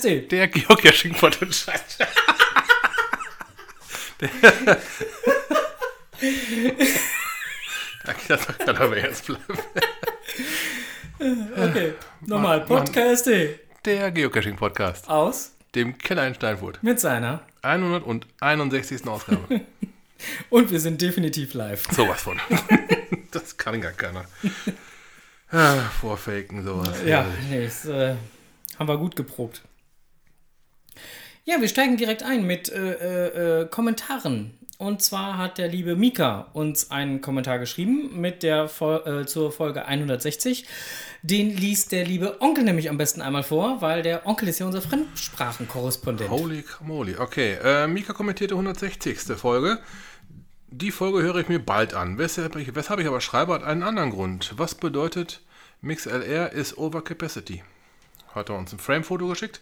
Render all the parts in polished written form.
GCRD. Der Geocaching-Podcast. Das kann aber jetzt bleiben. Okay, nochmal. Podcast.de. Der Geocaching-Podcast. Aus dem Keller in Steinfurt. Mit seiner 161. Ausgabe. Und wir sind definitiv live. Sowas von. Das kann gar keiner. Vorfaken, sowas. Ja, nee, das haben wir gut geprobt. Ja, wir steigen direkt ein mit Kommentaren. Und zwar hat der liebe Mika uns einen Kommentar geschrieben mit der zur Folge 160. Den liest der liebe Onkel nämlich am besten einmal vor, weil der Onkel ist ja unser Fremdsprachenkorrespondent. Holy moly, okay. Mika kommentierte 160. Folge. Die Folge höre ich mir bald an. Weshalb ich aber schreibe, hat einen anderen Grund. Was bedeutet MixLR ist Overcapacity? Hat er uns ein Frame-Foto geschickt?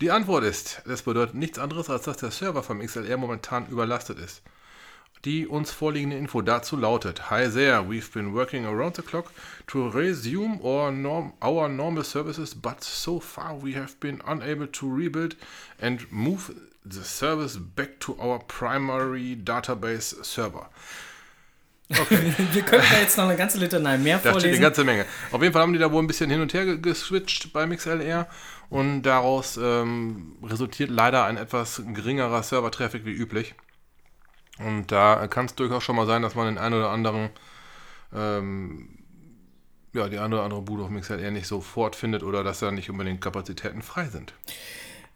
Die Antwort ist, das bedeutet nichts anderes, als dass der Server vom MixLR momentan überlastet ist. Die uns vorliegende Info dazu lautet: Hi there, we've been working around the clock to resume our normal services, but so far we have been unable to rebuild and move the service back to our primary database server. Okay. Wir können da jetzt noch eine ganze Litanei mehr vorlesen. Da steht eine ganze Menge. Auf jeden Fall haben die da wohl ein bisschen hin und her geswitcht bei MixLR und daraus resultiert leider ein etwas geringerer Server-Traffic wie üblich. Und da kann es durchaus schon mal sein, dass man den einen oder anderen, die eine oder andere Bude auf MixLR nicht sofort findet oder dass da nicht unbedingt Kapazitäten frei sind.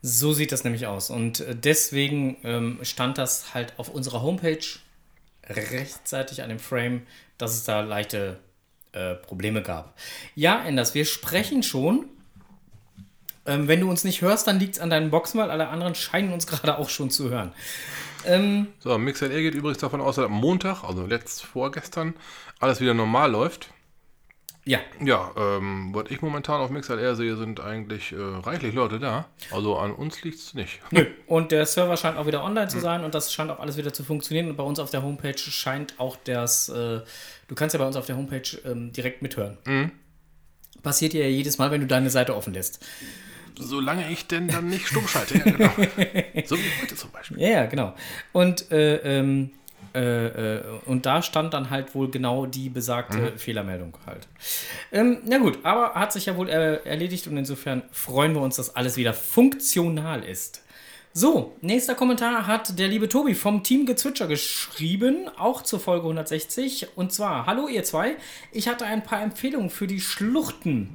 So sieht das nämlich aus. Und deswegen stand das halt auf unserer Homepage rechtzeitig an dem Frame, dass es da leichte Probleme gab. Ja, Enders, wir sprechen schon. Wenn du uns nicht hörst, dann liegt es an deinen Boxen, weil alle anderen scheinen uns gerade auch schon zu hören. So, MixLR geht übrigens davon aus, dass am Montag, also vorgestern, alles wieder normal läuft. Ja. Ja, was ich momentan auf MixLR sehe, sind eigentlich reichlich Leute da. Also an uns liegt es nicht. Nö. Und der Server scheint auch wieder online zu sein und das scheint auch alles wieder zu funktionieren. Und bei uns auf der Homepage scheint auch das, du kannst ja bei uns auf der Homepage direkt mithören. Mhm. Passiert ja jedes Mal, wenn du deine Seite offen lässt. Solange ich denn dann nicht stumm schalte. Ja, genau. So wie heute zum Beispiel. Ja, genau. Und da stand dann halt wohl genau die besagte Fehlermeldung halt. Na gut, aber hat sich ja wohl erledigt und insofern freuen wir uns, dass alles wieder funktional ist. So, nächster Kommentar hat der liebe Tobi vom Team Gezwitscher geschrieben, auch zur Folge 160. Und zwar, hallo ihr zwei, ich hatte ein paar Empfehlungen für die Schluchten.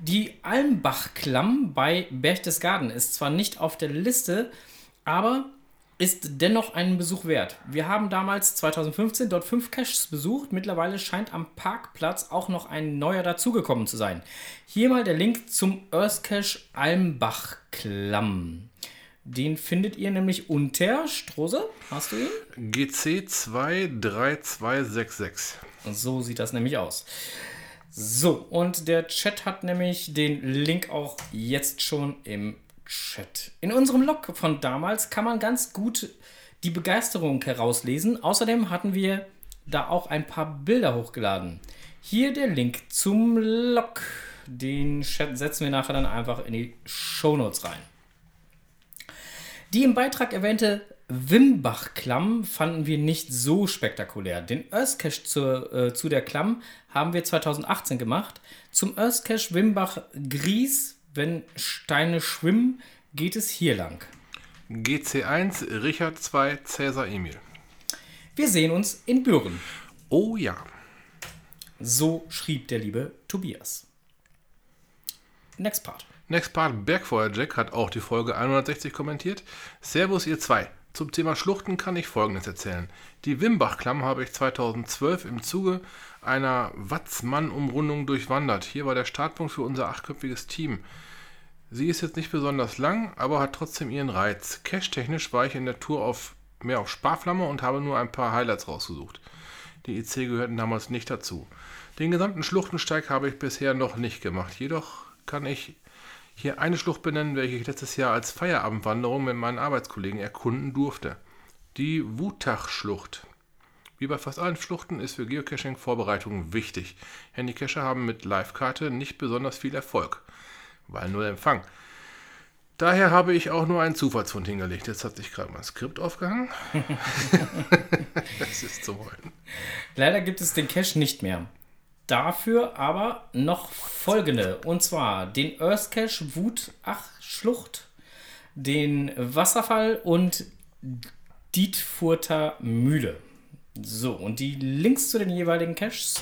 Die Wimbachklamm bei Berchtesgaden ist zwar nicht auf der Liste, aber ist dennoch einen Besuch wert. Wir haben damals 2015 dort 5 Caches besucht. Mittlerweile scheint am Parkplatz auch noch ein neuer dazugekommen zu sein. Hier mal der Link zum Earth Cache Wimbachklamm. Den findet ihr nämlich unter Strose. Hast du ihn? gc-reviewer.de. So sieht das nämlich aus. So, und der Chat hat nämlich den Link auch jetzt schon im Chat. In unserem Log von damals kann man ganz gut die Begeisterung herauslesen. Außerdem hatten wir da auch ein paar Bilder hochgeladen. Hier der Link zum Log. Den Chat setzen wir nachher dann einfach in die Shownotes rein. Die im Beitrag erwähnte Wimbachklamm fanden wir nicht so spektakulär. Den Earth Cache zu der Klamm haben wir 2018 gemacht. Zum Earth Cache Wimbach Gries, wenn Steine schwimmen, geht es hier lang. GC1, Richard 2, Cäsar Emil. Wir sehen uns in Büren. Oh ja. So schrieb der liebe Tobias. Next Part Bergfeuer Jack hat auch die Folge 160 kommentiert. Servus ihr zwei. Zum Thema Schluchten kann ich Folgendes erzählen. Die Wimbachklamm habe ich 2012 im Zuge einer Watzmann-Umrundung durchwandert. Hier war der Startpunkt für unser 8-köpfiges Team. Sie ist jetzt nicht besonders lang, aber hat trotzdem ihren Reiz. Cache-technisch war ich in der Tour mehr auf Sparflamme und habe nur ein paar Highlights rausgesucht. Die EC gehörten damals nicht dazu. Den gesamten Schluchtensteig habe ich bisher noch nicht gemacht. Jedoch kann ich hier eine Schlucht benennen, welche ich letztes Jahr als Feierabendwanderung mit meinen Arbeitskollegen erkunden durfte. Die Wutachschlucht. Wie bei fast allen Schluchten ist für Geocaching-Vorbereitungen wichtig. Handycacher haben mit Live-Karte nicht besonders viel Erfolg, weil null Empfang. Daher habe ich auch nur einen Zufallsfund hingelegt. Jetzt hat sich gerade mein Skript aufgehangen. Das ist zum Heulen. Leider gibt es den Cache nicht mehr. Dafür aber noch folgende. Und zwar den Earth Cache Wutachschlucht, den Wasserfall und Dietfurter Mühle. So, und die Links zu den jeweiligen Caches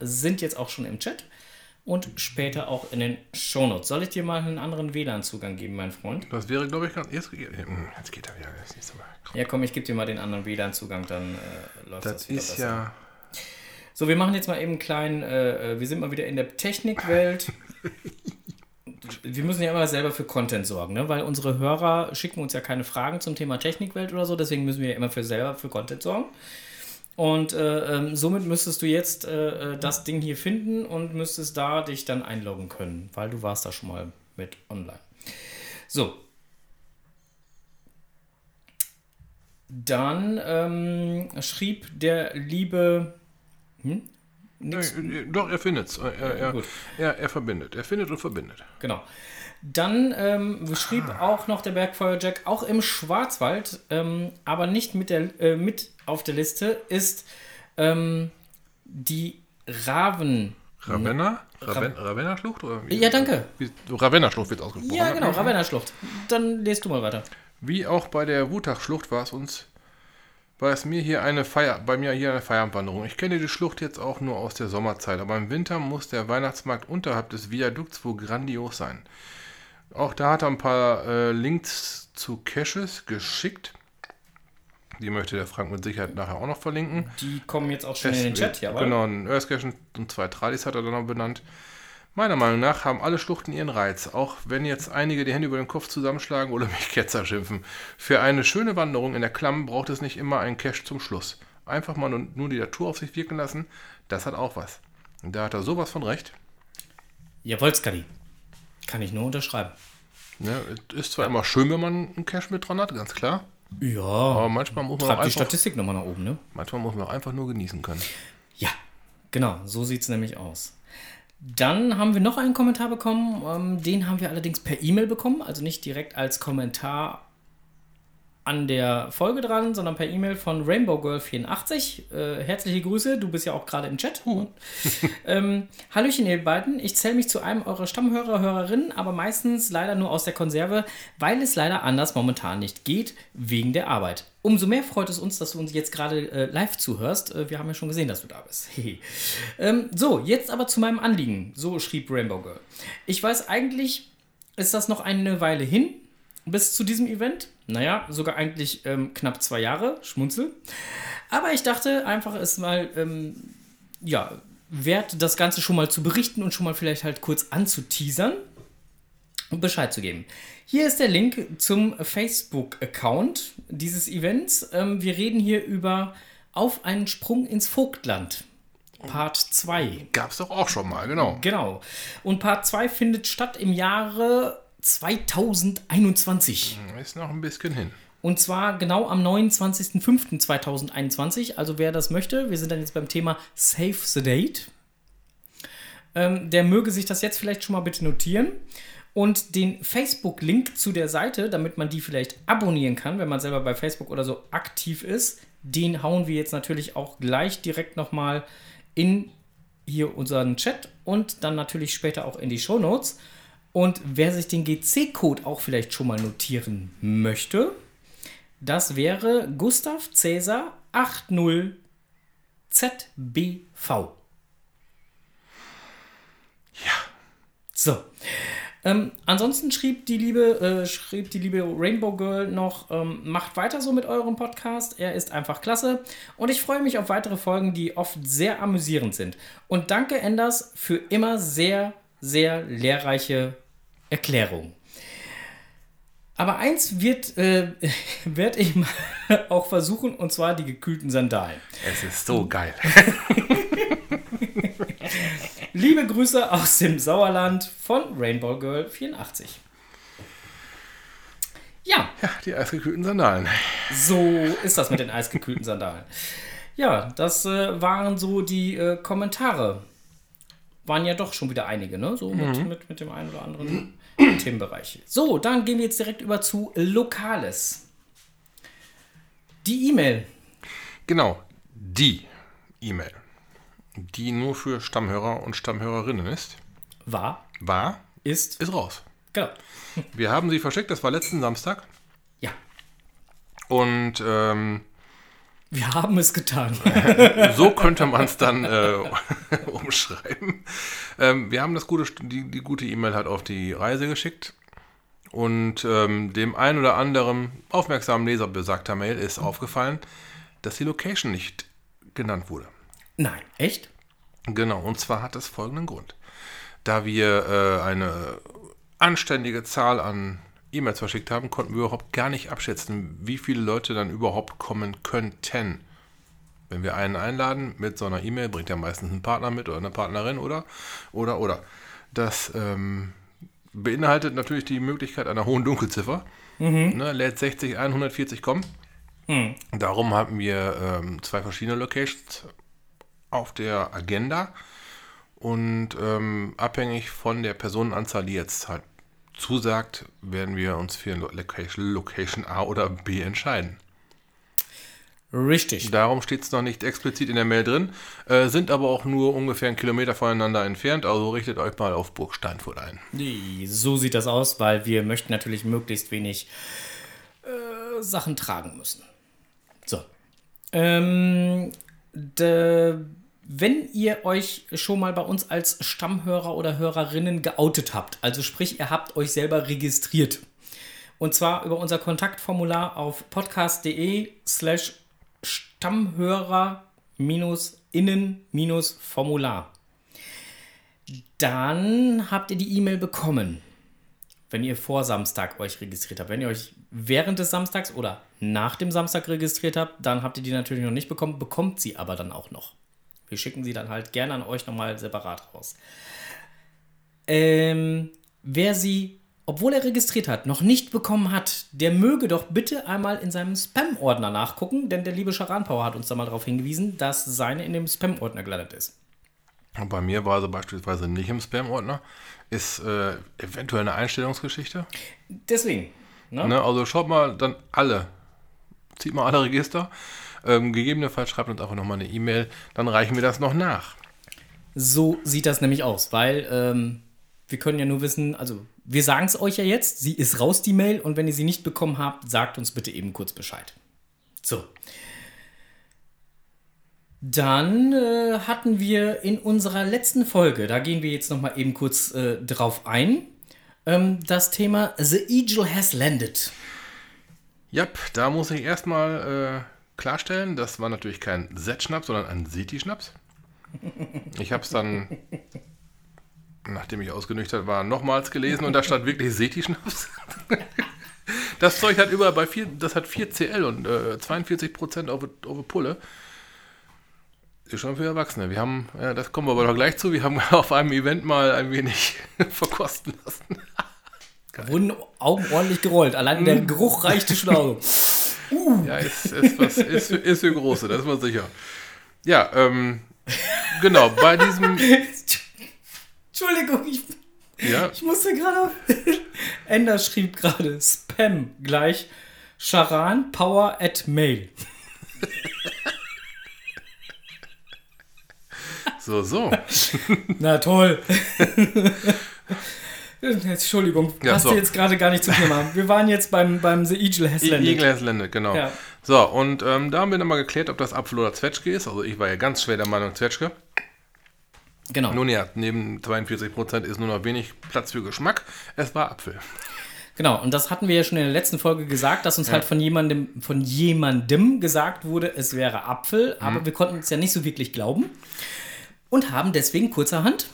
sind jetzt auch schon im Chat. Und später auch in den Shownotes. Soll ich dir mal einen anderen WLAN-Zugang geben, mein Freund? Das wäre, glaube ich, ganz... Jetzt geht er wieder. Das nächste Mal. Komm. Ja, komm, ich gebe dir mal den anderen WLAN-Zugang, dann läuft das wieder besser. Ja... So, wir machen jetzt mal eben einen kleinen... wir sind mal wieder in der Technikwelt. Wir müssen ja immer selber für Content sorgen, ne? Weil unsere Hörer schicken uns ja keine Fragen zum Thema Technikwelt oder so. Deswegen müssen wir ja immer selber für Content sorgen. Und somit müsstest du jetzt das Ding hier finden und müsstest da dich dann einloggen können, weil du warst da schon mal mit online. So. Dann schrieb der liebe... Doch, er findet's. Er verbindet. Er findet und verbindet. Genau. Dann schrieb auch noch der Bergfeuerjack, auch im Schwarzwald, aber nicht mit auf der Liste, ist die Ravenna-Schlucht? Ja, danke. Ravenna-Schlucht wird ausgesprochen. Ja, genau, Ravenna-Schlucht. Dann lest du mal weiter. Wie auch bei der Wutachschlucht war es bei mir hier eine Feierabendwanderung. Ich kenne die Schlucht jetzt auch nur aus der Sommerzeit, aber im Winter muss der Weihnachtsmarkt unterhalb des Viadukts wohl grandios sein. Auch da hat er ein paar Links zu Caches geschickt. Die möchte der Frank mit Sicherheit nachher auch noch verlinken. Die kommen jetzt auch schon in den Chat. Ja, genau, einen Earth Cache und 2 Tradis hat er dann noch benannt. Meiner Meinung nach haben alle Schluchten ihren Reiz, auch wenn jetzt einige die Hände über den Kopf zusammenschlagen oder mich Ketzer schimpfen. Für eine schöne Wanderung in der Klamm braucht es nicht immer einen Cache zum Schluss. Einfach mal nur die Natur auf sich wirken lassen, das hat auch was. Und da hat er sowas von recht. Jawohl, Skadi. Kann ich nur unterschreiben. Ja, ist zwar immer schön, wenn man einen Cache mit dran hat, ganz klar. Ja, aber manchmal muss man auch einfach... die Statistik nochmal nach oben, ne? Manchmal muss man auch einfach nur genießen können. Ja, genau, so sieht es nämlich aus. Dann haben wir noch einen Kommentar bekommen, den haben wir allerdings per E-Mail bekommen, also nicht direkt als Kommentar an der Folge dran, sondern per E-Mail von Rainbowgirl84. Herzliche Grüße, du bist ja auch gerade im Chat. Hallöchen, ihr beiden, ich zähle mich zu einem eurer Stammhörer, Hörerinnen, aber meistens leider nur aus der Konserve, weil es leider anders momentan nicht geht, wegen der Arbeit. Umso mehr freut es uns, dass du uns jetzt gerade live zuhörst. Wir haben ja schon gesehen, dass du da bist. So, jetzt aber zu meinem Anliegen. So schrieb Rainbow Girl. Ich weiß, eigentlich ist das noch eine Weile hin bis zu diesem Event. Naja, sogar eigentlich knapp 2 Jahre. Schmunzel. Aber ich dachte einfach, es mal wert, das Ganze schon mal zu berichten und schon mal vielleicht halt kurz anzuteasern und Bescheid zu geben. Hier ist der Link zum Facebook-Account dieses Events. Wir reden hier über Auf einen Sprung ins Vogtland, Part 2. Gab's doch auch schon mal, genau. Genau. Und Part 2 findet statt im Jahre 2021. Ist noch ein bisschen hin. Und zwar genau am 29.05.2021. Also wer das möchte, wir sind dann jetzt beim Thema Save the Date. Der möge sich das jetzt vielleicht schon mal bitte notieren. Und den Facebook-Link zu der Seite, damit man die vielleicht abonnieren kann, wenn man selber bei Facebook oder so aktiv ist, den hauen wir jetzt natürlich auch gleich direkt nochmal in hier unseren Chat und dann natürlich später auch in die Shownotes. Und wer sich den GC-Code auch vielleicht schon mal notieren möchte, das wäre Gustav Cäsar 80ZBV. Ja. So. Ansonsten schrieb die liebe Rainbow Girl noch, macht weiter so mit eurem Podcast, er ist einfach klasse und ich freue mich auf weitere Folgen, die oft sehr amüsierend sind. Und danke, Enders, für immer sehr, sehr lehrreiche Erklärungen. Aber eins werd ich mal auch versuchen, und zwar die gekühlten Sandalen. Es ist so geil. Liebe Grüße aus dem Sauerland von Rainbowgirl84. Ja, die eisgekühlten Sandalen. So ist das mit den eisgekühlten Sandalen. Ja, das waren so die Kommentare. Waren ja doch schon wieder einige, ne? So mit dem einen oder anderen Themenbereiche. So, dann gehen wir jetzt direkt über zu Lokales. Die E-Mail. Genau, die E-Mail, die nur für Stammhörer und Stammhörerinnen ist. War. Ist raus. Genau. Wir haben sie verschickt, das war letzten Samstag. Ja. Und wir haben es getan. So könnte man es dann umschreiben. Wir haben die gute E-Mail halt auf die Reise geschickt. Und dem ein oder anderen aufmerksamen Leser besagter Mail ist aufgefallen, dass die Location nicht genannt wurde. Nein, echt? Genau, und zwar hat das folgenden Grund. Da wir eine anständige Zahl an E-Mails verschickt haben, konnten wir überhaupt gar nicht abschätzen, wie viele Leute dann überhaupt kommen könnten. Wenn wir einen einladen mit so einer E-Mail, bringt er meistens einen Partner mit oder eine Partnerin oder. Das beinhaltet natürlich die Möglichkeit einer hohen Dunkelziffer. Mhm. Ne, lädt 60 ein, 140 kommen. Mhm. Darum haben wir zwei verschiedene Locations auf der Agenda. Und abhängig von der Personenanzahl, die jetzt halt zusagt, werden wir uns für Location A oder B entscheiden. Richtig. Darum steht es noch nicht explizit in der Mail drin, sind aber auch nur ungefähr 1 Kilometer voneinander entfernt, also richtet euch mal auf Burg Steinfurt ein. So sieht das aus, weil wir möchten natürlich möglichst wenig Sachen tragen müssen. So. Wenn ihr euch schon mal bei uns als Stammhörer oder Hörerinnen geoutet habt, also sprich, ihr habt euch selber registriert, und zwar über unser Kontaktformular auf podcast.de/Stammhörer-innen-Formular. Dann habt ihr die E-Mail bekommen, wenn ihr vor Samstag euch registriert habt. Wenn ihr euch während des Samstags oder nach dem Samstag registriert habt, dann habt ihr die natürlich noch nicht bekommen, bekommt sie aber dann auch noch. Wir schicken sie dann halt gerne an euch nochmal separat raus. Wer sie, obwohl er registriert hat, noch nicht bekommen hat, der möge doch bitte einmal in seinem Spam-Ordner nachgucken, denn der liebe Charan Power hat uns da mal darauf hingewiesen, dass seine in dem Spam-Ordner gelandet ist. Und bei mir war sie beispielsweise nicht im Spam-Ordner. Ist eventuell eine Einstellungsgeschichte. Deswegen. Ne, also schaut mal dann alle. Zieht mal alle Register. Gegebenenfalls schreibt uns einfach nochmal eine E-Mail, dann reichen wir das noch nach. So sieht das nämlich aus, weil wir können ja nur wissen, also wir sagen es euch ja jetzt, sie ist raus, die Mail, und wenn ihr sie nicht bekommen habt, sagt uns bitte eben kurz Bescheid. So. Dann hatten wir in unserer letzten Folge, da gehen wir jetzt nochmal eben kurz drauf ein, das Thema The Eagle Has Landed. Ja, da muss ich erstmal klarstellen, das war natürlich kein Set-Schnaps, sondern ein Seti-Schnaps. Ich habe es dann, nachdem ich ausgenüchtert war, nochmals gelesen und da stand wirklich Seti-Schnaps. Das Zeug hat überall bei 4, das hat 4 CL und 42% auf Pulle. Ist schon für Erwachsene. Wir haben, ja, das kommen wir aber noch gleich zu, wir haben auf einem Event mal ein wenig verkosten lassen. Wurden Augen ordentlich gerollt. Allein der Geruch reichte schon aus. Ja, ist für Große, das ist mal sicher. Ja, genau, bei diesem... Entschuldigung, ich musste gerade auf... Enders schrieb gerade Spam gleich charanpower@mail. So. Na toll. Entschuldigung, passt so. Jetzt gerade gar nicht zum Thema. Wir waren jetzt beim The Eagle Has Landed. The Eagle Has Landed, genau. Ja. So, und da haben wir nochmal geklärt, ob das Apfel oder Zwetschge ist. Also ich war ja ganz schwer der Meinung Zwetschge. Genau. Nun ja, neben 42% ist nur noch wenig Platz für Geschmack. Es war Apfel. Genau, und das hatten wir ja schon in der letzten Folge gesagt, dass uns halt von jemandem gesagt wurde, es wäre Apfel. Aber wir konnten es ja nicht so wirklich glauben und haben deswegen kurzerhand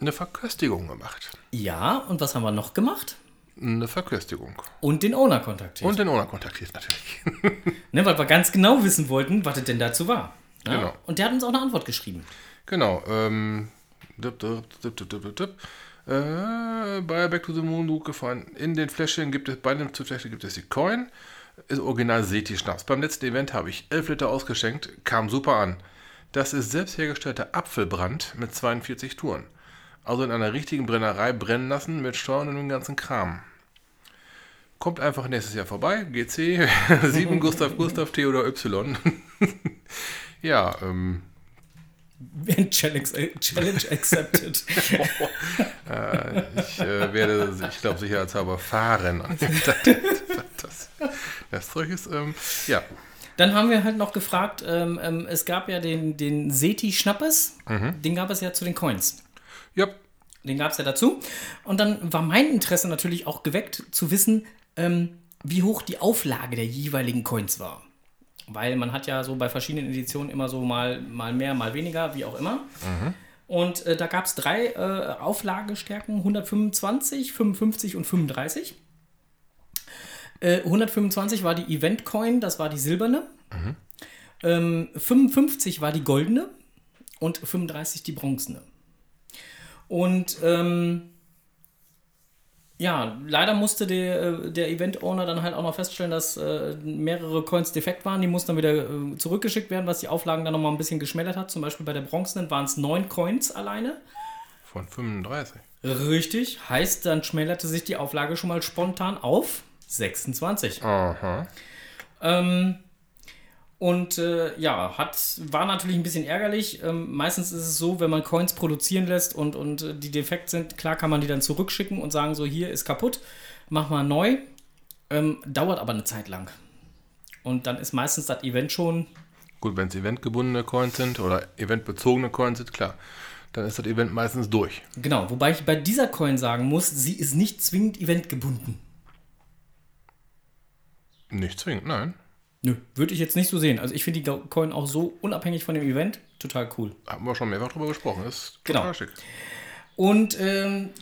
eine Verköstigung gemacht. Ja, und was haben wir noch gemacht? Eine Verköstigung. Und den Owner kontaktiert. natürlich. Ne, weil wir ganz genau wissen wollten, was das denn dazu war. Ja? Genau. Und der hat uns auch eine Antwort geschrieben. Genau. Bei Back to the Moon gut gefallen. In den Fläschchen gibt es, bei dem Fläschchen gibt es die Coin. Ist original Seti-Schnaps. Beim letzten Event habe ich 11 Liter ausgeschenkt. Kam super an. Das ist selbst hergestellter Apfelbrand mit 42 Touren. Also in einer richtigen Brennerei brennen lassen mit Steuern und dem ganzen Kram. Kommt einfach nächstes Jahr vorbei. GC, 7 Gustav, T oder Y. Ja, Challenge accepted. Ich werde, ich glaube, sicherheitshalber fahren. Das Zeug ist, ja. Dann haben wir halt noch gefragt, es gab ja den Seti-Schnaps, den gab es ja zu den Coins. Ja. Den gab es ja dazu. Und dann war mein Interesse natürlich auch geweckt, zu wissen, wie hoch die Auflage der jeweiligen Coins war. Weil man hat ja so bei verschiedenen Editionen immer so mal mehr, mal weniger, wie auch immer. Mhm. Und da gab es 3 Auflagestärken, 125, 55 und 35. 125 war die Event-Coin, das war die silberne. Mhm. 55 war die goldene und 35 die bronzene. Und ja, leider musste der Event-Owner dann halt auch noch feststellen, dass mehrere Coins defekt waren. Die mussten dann wieder zurückgeschickt werden, was die Auflagen dann nochmal ein bisschen geschmälert hat. Zum Beispiel bei der Bronzenen waren es 9 Coins alleine. Von 35. Richtig. Heißt, dann schmälerte sich die Auflage schon mal spontan auf 26. Aha. Und ja, war natürlich ein bisschen ärgerlich. Meistens ist es so, wenn man Coins produzieren lässt und die defekt sind, klar kann man die dann zurückschicken und sagen so, hier ist kaputt, mach mal neu. Dauert aber eine Zeit lang. Und dann ist meistens das Event schon... Gut, wenn es eventgebundene Coins sind oder eventbezogene Coins sind, klar, dann ist das Event meistens durch. Genau, wobei ich bei dieser Coin sagen muss, sie ist nicht zwingend eventgebunden. Nicht zwingend, nein. Nö, würde ich jetzt nicht so sehen. Also ich finde die Coin auch so unabhängig von dem Event total cool. Haben wir schon mehrfach drüber gesprochen. Ist total genau. Schick. Und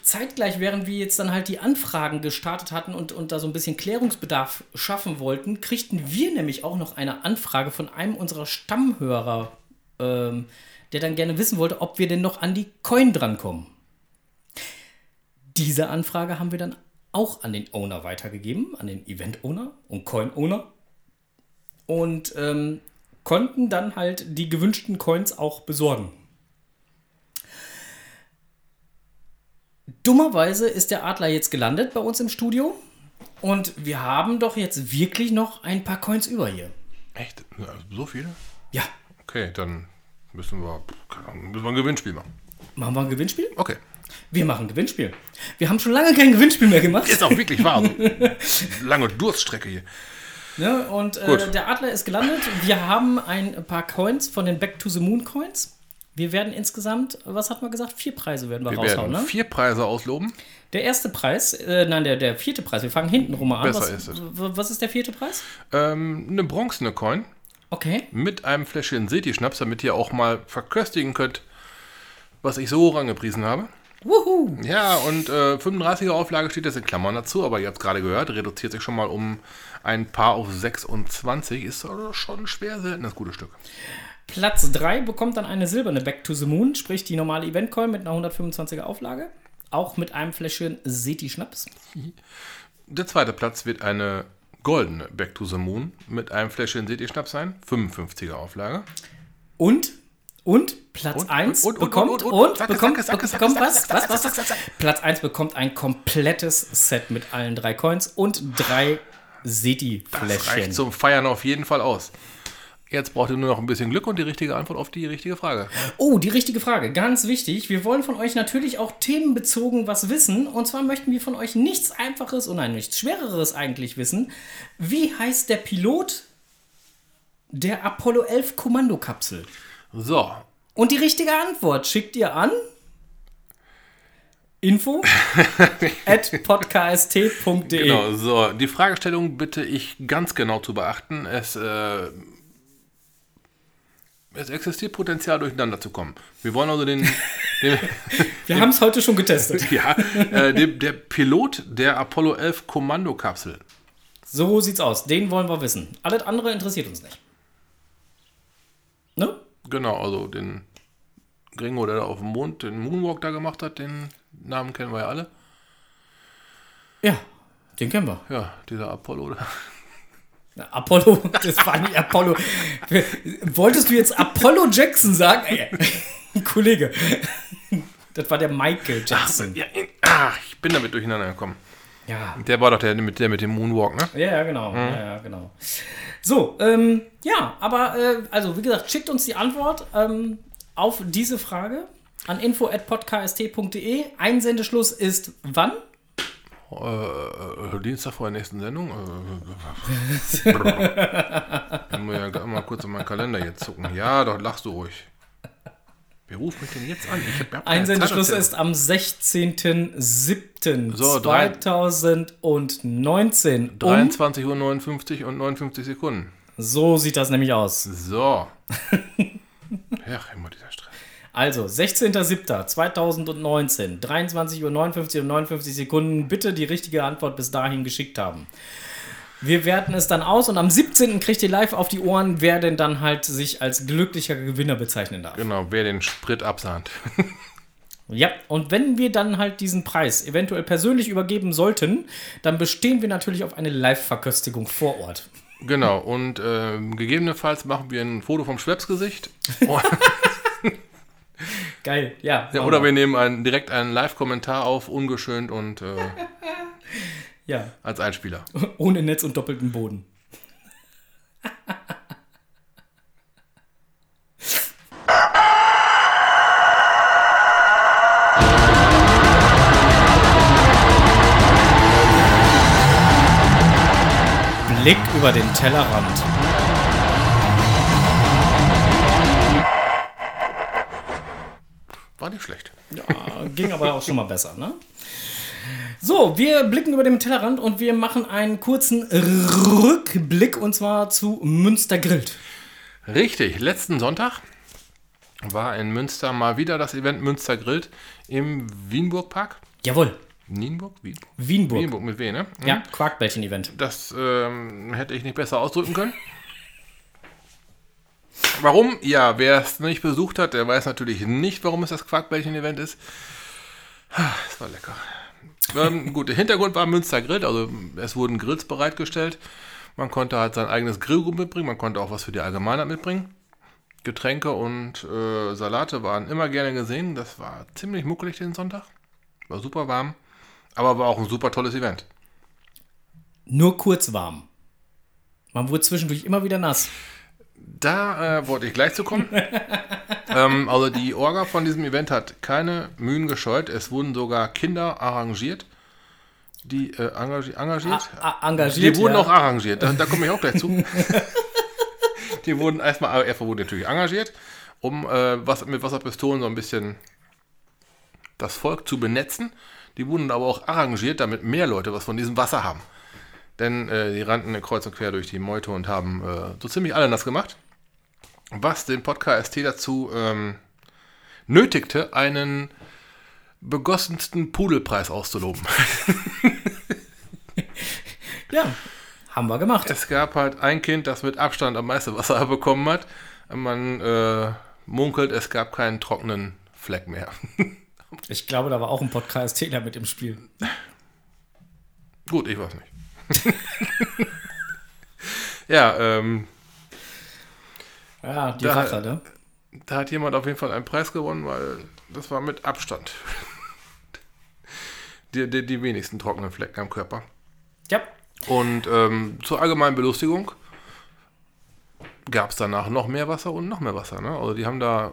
zeitgleich, während wir jetzt dann halt die Anfragen gestartet hatten und da so ein bisschen Klärungsbedarf schaffen wollten, kriegten wir nämlich auch noch eine Anfrage von einem unserer Stammhörer, der dann gerne wissen wollte, ob wir denn noch an die Coin drankommen. Diese Anfrage haben wir dann auch an den Owner weitergegeben, an den Event-Owner und Coin-Owner. Und konnten dann halt die gewünschten Coins auch besorgen. Dummerweise ist der Adler jetzt gelandet bei uns im Studio. Und wir haben doch jetzt wirklich noch ein paar Coins über hier. Echt? So viele? Ja. Okay, dann müssen wir ein Gewinnspiel machen. Machen wir ein Gewinnspiel? Okay. Wir machen ein Gewinnspiel. Wir haben schon lange kein Gewinnspiel mehr gemacht. Ist auch wirklich wahr. So lange Durststrecke hier. Ne? Und der Adler ist gelandet. Wir haben ein paar Coins von den Back to the Moon Coins. Wir werden insgesamt, was hat man gesagt? 4 Preise werden wir raushauen. Ne? 4 Preise ausloben. Der erste Preis, der 4. Preis. Wir fangen hinten rum mal an. Was ist der 4. Preis? Eine bronzene Coin. Okay. Mit einem Fläschchen Seti-Schnaps, damit ihr auch mal verköstigen könnt, was ich so rangepriesen habe. Wuhu! Ja, und 35er Auflage steht jetzt in Klammern dazu, aber ihr habt es gerade gehört, reduziert sich schon mal um ein paar auf 26. Ist schon schwer selten, das gute Stück. Platz 3 bekommt dann eine silberne Back to the Moon, sprich die normale Event-Coin mit einer 125er Auflage. Auch mit einem Fläschchen Seti-Schnaps. Der zweite Platz wird eine goldene Back to the Moon mit einem Fläschchen Seti-Schnaps sein, 55er Auflage. Und Platz 1 bekommt was? Platz 1 bekommt ein komplettes Set mit allen 3 Coins und 3 Seti-Fläschchen. Das reicht zum Feiern auf jeden Fall aus. Jetzt braucht ihr nur noch ein bisschen Glück und die richtige Antwort auf die richtige Frage. Oh, die richtige Frage. Ganz wichtig. Wir wollen von euch natürlich auch themenbezogen was wissen. Und zwar möchten wir von euch nichts Einfaches, nichts Schwereres eigentlich wissen. Wie heißt der Pilot der Apollo 11 Kommandokapsel? So. Und die richtige Antwort schickt ihr an info@podcast.de. Genau, so. Die Fragestellung bitte ich ganz genau zu beachten. Es existiert Potenzial, durcheinander zu kommen. Wir wollen also wir haben es heute schon getestet. Ja, der Pilot der Apollo 11 Kommandokapsel. So sieht's aus. Den wollen wir wissen. Alles andere interessiert uns nicht. Ne? Genau, also den Gringo, der da auf dem Mond den Moonwalk da gemacht hat, den Namen kennen wir ja alle. Ja, den kennen wir. Ja, dieser Apollo da. Na, Apollo, das war nicht Apollo. Wolltest du jetzt Apollo Jackson sagen? Kollege, Das war der Michael Jackson. Ach, ich bin damit durcheinander gekommen. Ja. Der war doch der mit dem Moonwalk, ne? Ja, genau. Mhm. Ja, genau. So, ja, aber also wie gesagt, schickt uns die Antwort auf diese Frage an info@podkst.de. Einsendeschluss ist wann? Dienstag vor der nächsten Sendung. Ich muss ja mal kurz in meinen Kalender jetzt zucken. Ja, doch, lachst du ruhig. Wer ruft mich denn jetzt an? Einsendeschluss ist am 16.07.2019. 23:59 Uhr und 59 Sekunden. So sieht das nämlich aus. So. Ja, immer dieser Stress. Also, 16.07.2019, 23:59 Uhr und 59 Sekunden. Bitte die richtige Antwort bis dahin geschickt haben. Wir werten es dann aus und am 17. kriegt ihr live auf die Ohren, wer denn dann halt sich als glücklicher Gewinner bezeichnen darf. Genau, wer den Sprit absahnt. Ja, und wenn wir dann halt diesen Preis eventuell persönlich übergeben sollten, dann bestehen wir natürlich auf eine Live-Verköstigung vor Ort. Genau, und gegebenenfalls machen wir ein Foto vom Schwepsgesicht. Geil, ja. Oder wir nehmen direkt einen Live-Kommentar auf, ungeschönt und... Ja. Als Einspieler. Ohne Netz und doppelten Boden. Blick über den Tellerrand. War nicht schlecht. Ja, ging aber auch schon mal besser, ne? So, wir blicken über den Tellerrand und wir machen einen kurzen Rückblick und zwar zu Münster Grillt. Richtig, letzten Sonntag war in Münster mal wieder das Event Münster Grillt im Wienburgpark. Jawohl. Wienburg. Wienburg mit W, ne? Mhm. Ja, Quarkbällchen-Event. Das hätte ich nicht besser ausdrücken können. Warum? Ja, wer es nicht besucht hat, der weiß natürlich nicht, warum es das Quarkbällchen-Event ist. Es war lecker. Gut, der Hintergrund war Münster Grillt, also es wurden Grills bereitgestellt. Man konnte halt sein eigenes Grillgut mitbringen, man konnte auch was für die Allgemeinheit mitbringen. Getränke und Salate waren immer gerne gesehen. Das war ziemlich muckelig den Sonntag. War super warm, aber war auch ein super tolles Event. Nur kurz warm. Man wurde zwischendurch immer wieder nass. Da wollte ich gleich zu kommen. Also die Orga von diesem Event hat keine Mühen gescheut. Es wurden sogar Kinder arrangiert. Die engagiert. Die wurden auch arrangiert. Da komme ich auch gleich zu. Die wurden erstmal natürlich engagiert, um mit Wasserpistolen so ein bisschen das Volk zu benetzen. Die wurden aber auch arrangiert, damit mehr Leute was von diesem Wasser haben. Denn die rannten kreuz und quer durch die Meute und haben so ziemlich alle nass gemacht. Was den Podcast dazu nötigte, einen begossensten Pudelpreis auszuloben. Ja, haben wir gemacht. Es gab halt ein Kind, das mit Abstand am meisten Wasser bekommen hat. Man munkelt, es gab keinen trockenen Fleck mehr. Ich glaube, da war auch ein Podcast mit im Spiel. Gut, ich weiß nicht. Ja, ja, die Rache, ne? Da hat jemand auf jeden Fall einen Preis gewonnen, weil das war mit Abstand die wenigsten trockenen Flecken am Körper. Ja. Und zur allgemeinen Belustigung gab es danach noch mehr Wasser und noch mehr Wasser, ne? Also die haben da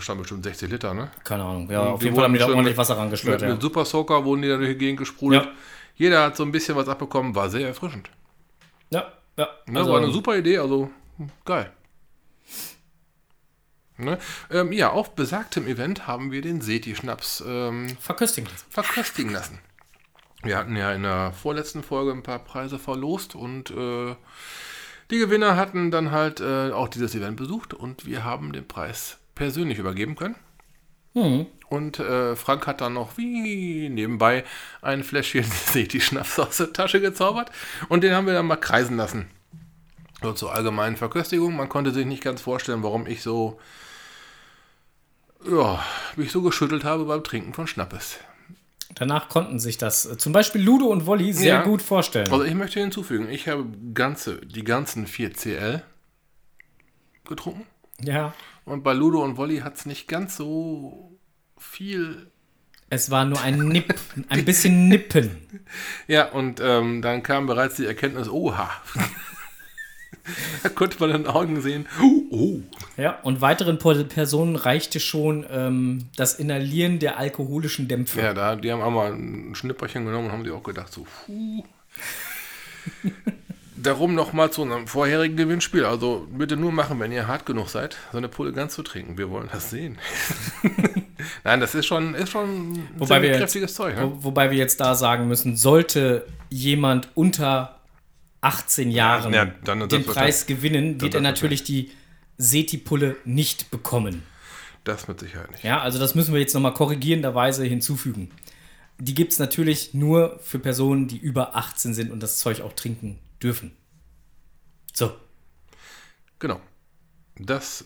standen bestimmt 60 Liter, ne? Keine Ahnung, ja, auf jeden Fall haben die da ordentlich Wasser rangeschwört, ja. Mit Super Soaker wurden die da durch die Gegend gesprudelt. Ja. Jeder hat so ein bisschen was abbekommen, war sehr erfrischend. Ja, ja. Ne, also, war eine super Idee, also geil. Ne? Ja, auf besagtem Event haben wir den Seti-Schnaps verköstigen lassen. Wir hatten ja in der vorletzten Folge ein paar Preise verlost und die Gewinner hatten dann halt auch dieses Event besucht und wir haben den Preis persönlich übergeben können. Mhm. Und Frank hat dann noch wie nebenbei ein Fläschchen Seti-Schnaps aus der Tasche gezaubert und den haben wir dann mal kreisen lassen. So zur allgemeinen Verköstigung. Man konnte sich nicht ganz vorstellen, warum ich mich so geschüttelt habe beim Trinken von Schnappes. Danach konnten sich das zum Beispiel Ludo und Wolli sehr gut vorstellen. Also ich möchte hinzufügen, ich habe die ganzen 4 CL getrunken. Ja. Und bei Ludo und Wolli hat es nicht ganz so viel... Es war nur ein Nipp, ein bisschen Nippen. Ja, und dann kam bereits die Erkenntnis, oha. Da konnte man in den Augen sehen, oh. Ja, und weiteren Personen reichte schon das Inhalieren der alkoholischen Dämpfe. Ja, die haben auch mal ein Schnipperchen genommen und haben sich auch gedacht, so, puh. Darum nochmal zu unserem vorherigen Gewinnspiel. Also bitte nur machen, wenn ihr hart genug seid, so eine Pulle ganz zu trinken. Wir wollen das sehen. Nein, das ist schon ein kräftiges Zeug. Ne? Wobei wir jetzt da sagen müssen, sollte jemand unter 18 Jahren den Preis gewinnen, wird er natürlich die Seti-Pulle nicht bekommen. Das mit Sicherheit nicht. Ja, also das müssen wir jetzt nochmal korrigierenderweise hinzufügen. Die gibt es natürlich nur für Personen, die über 18 sind und das Zeug auch trinken dürfen. So. Genau. Das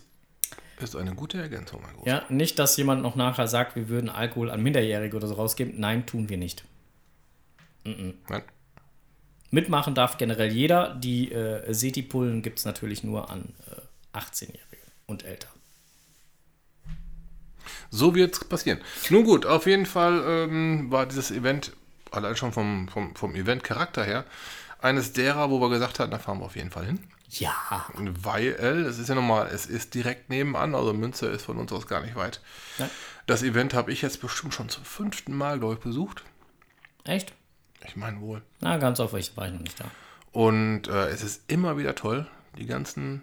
ist eine gute Ergänzung, mein Großer. Ja, nicht, dass jemand noch nachher sagt, wir würden Alkohol an Minderjährige oder so rausgeben. Nein, tun wir nicht. Nein. Mitmachen darf generell jeder. Die Seti-Pullen gibt es natürlich nur an 18-Jährige und älter. So wird es passieren. Nun gut, auf jeden Fall war dieses Event, allein schon vom Event-Charakter her, eines derer, wo wir gesagt hatten, da fahren wir auf jeden Fall hin. Ja. Weil, es ist ja nochmal, es ist direkt nebenan, also Münster ist von uns aus gar nicht weit. Nein. Das Event habe ich jetzt bestimmt schon zum 5. Mal, glaube ich, besucht. Echt? Ich meine wohl. Na, ganz oft, ich war noch nicht da. Und es ist immer wieder toll, die ganzen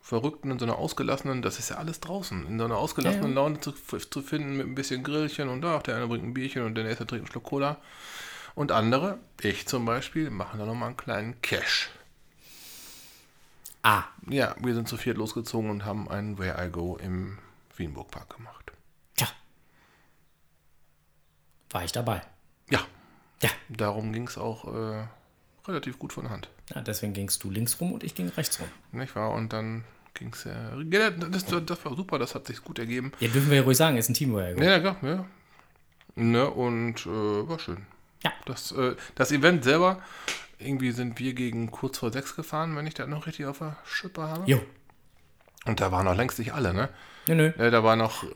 Verrückten in so einer ausgelassenen, das ist ja alles draußen, in so einer ausgelassenen Laune zu finden mit ein bisschen Grillchen und ach, der eine bringt ein Bierchen und der nächste trinkt einen Schluck Cola. Und andere, ich zum Beispiel, machen da nochmal einen kleinen Cache. Ah. Ja, wir sind zu viert losgezogen und haben einen Where I Go im Wienburgpark gemacht. Tja. War ich dabei. Ja. Ja. Darum ging es auch relativ gut von Hand. Ja, deswegen gingst du links rum und ich ging rechts rum. Nicht wahr? Und dann ging es ja... Das war super, das hat sich gut ergeben. Ja, dürfen wir ja ruhig sagen, ist ein Team Where I Go. Ja, klar, ja. Ne, und war schön. Ja. Das Event selber, irgendwie sind wir gegen kurz vor 6 gefahren, wenn ich das noch richtig auf der Schippe habe. Jo. Und da waren noch längst nicht alle, ne? Nö. Da waren noch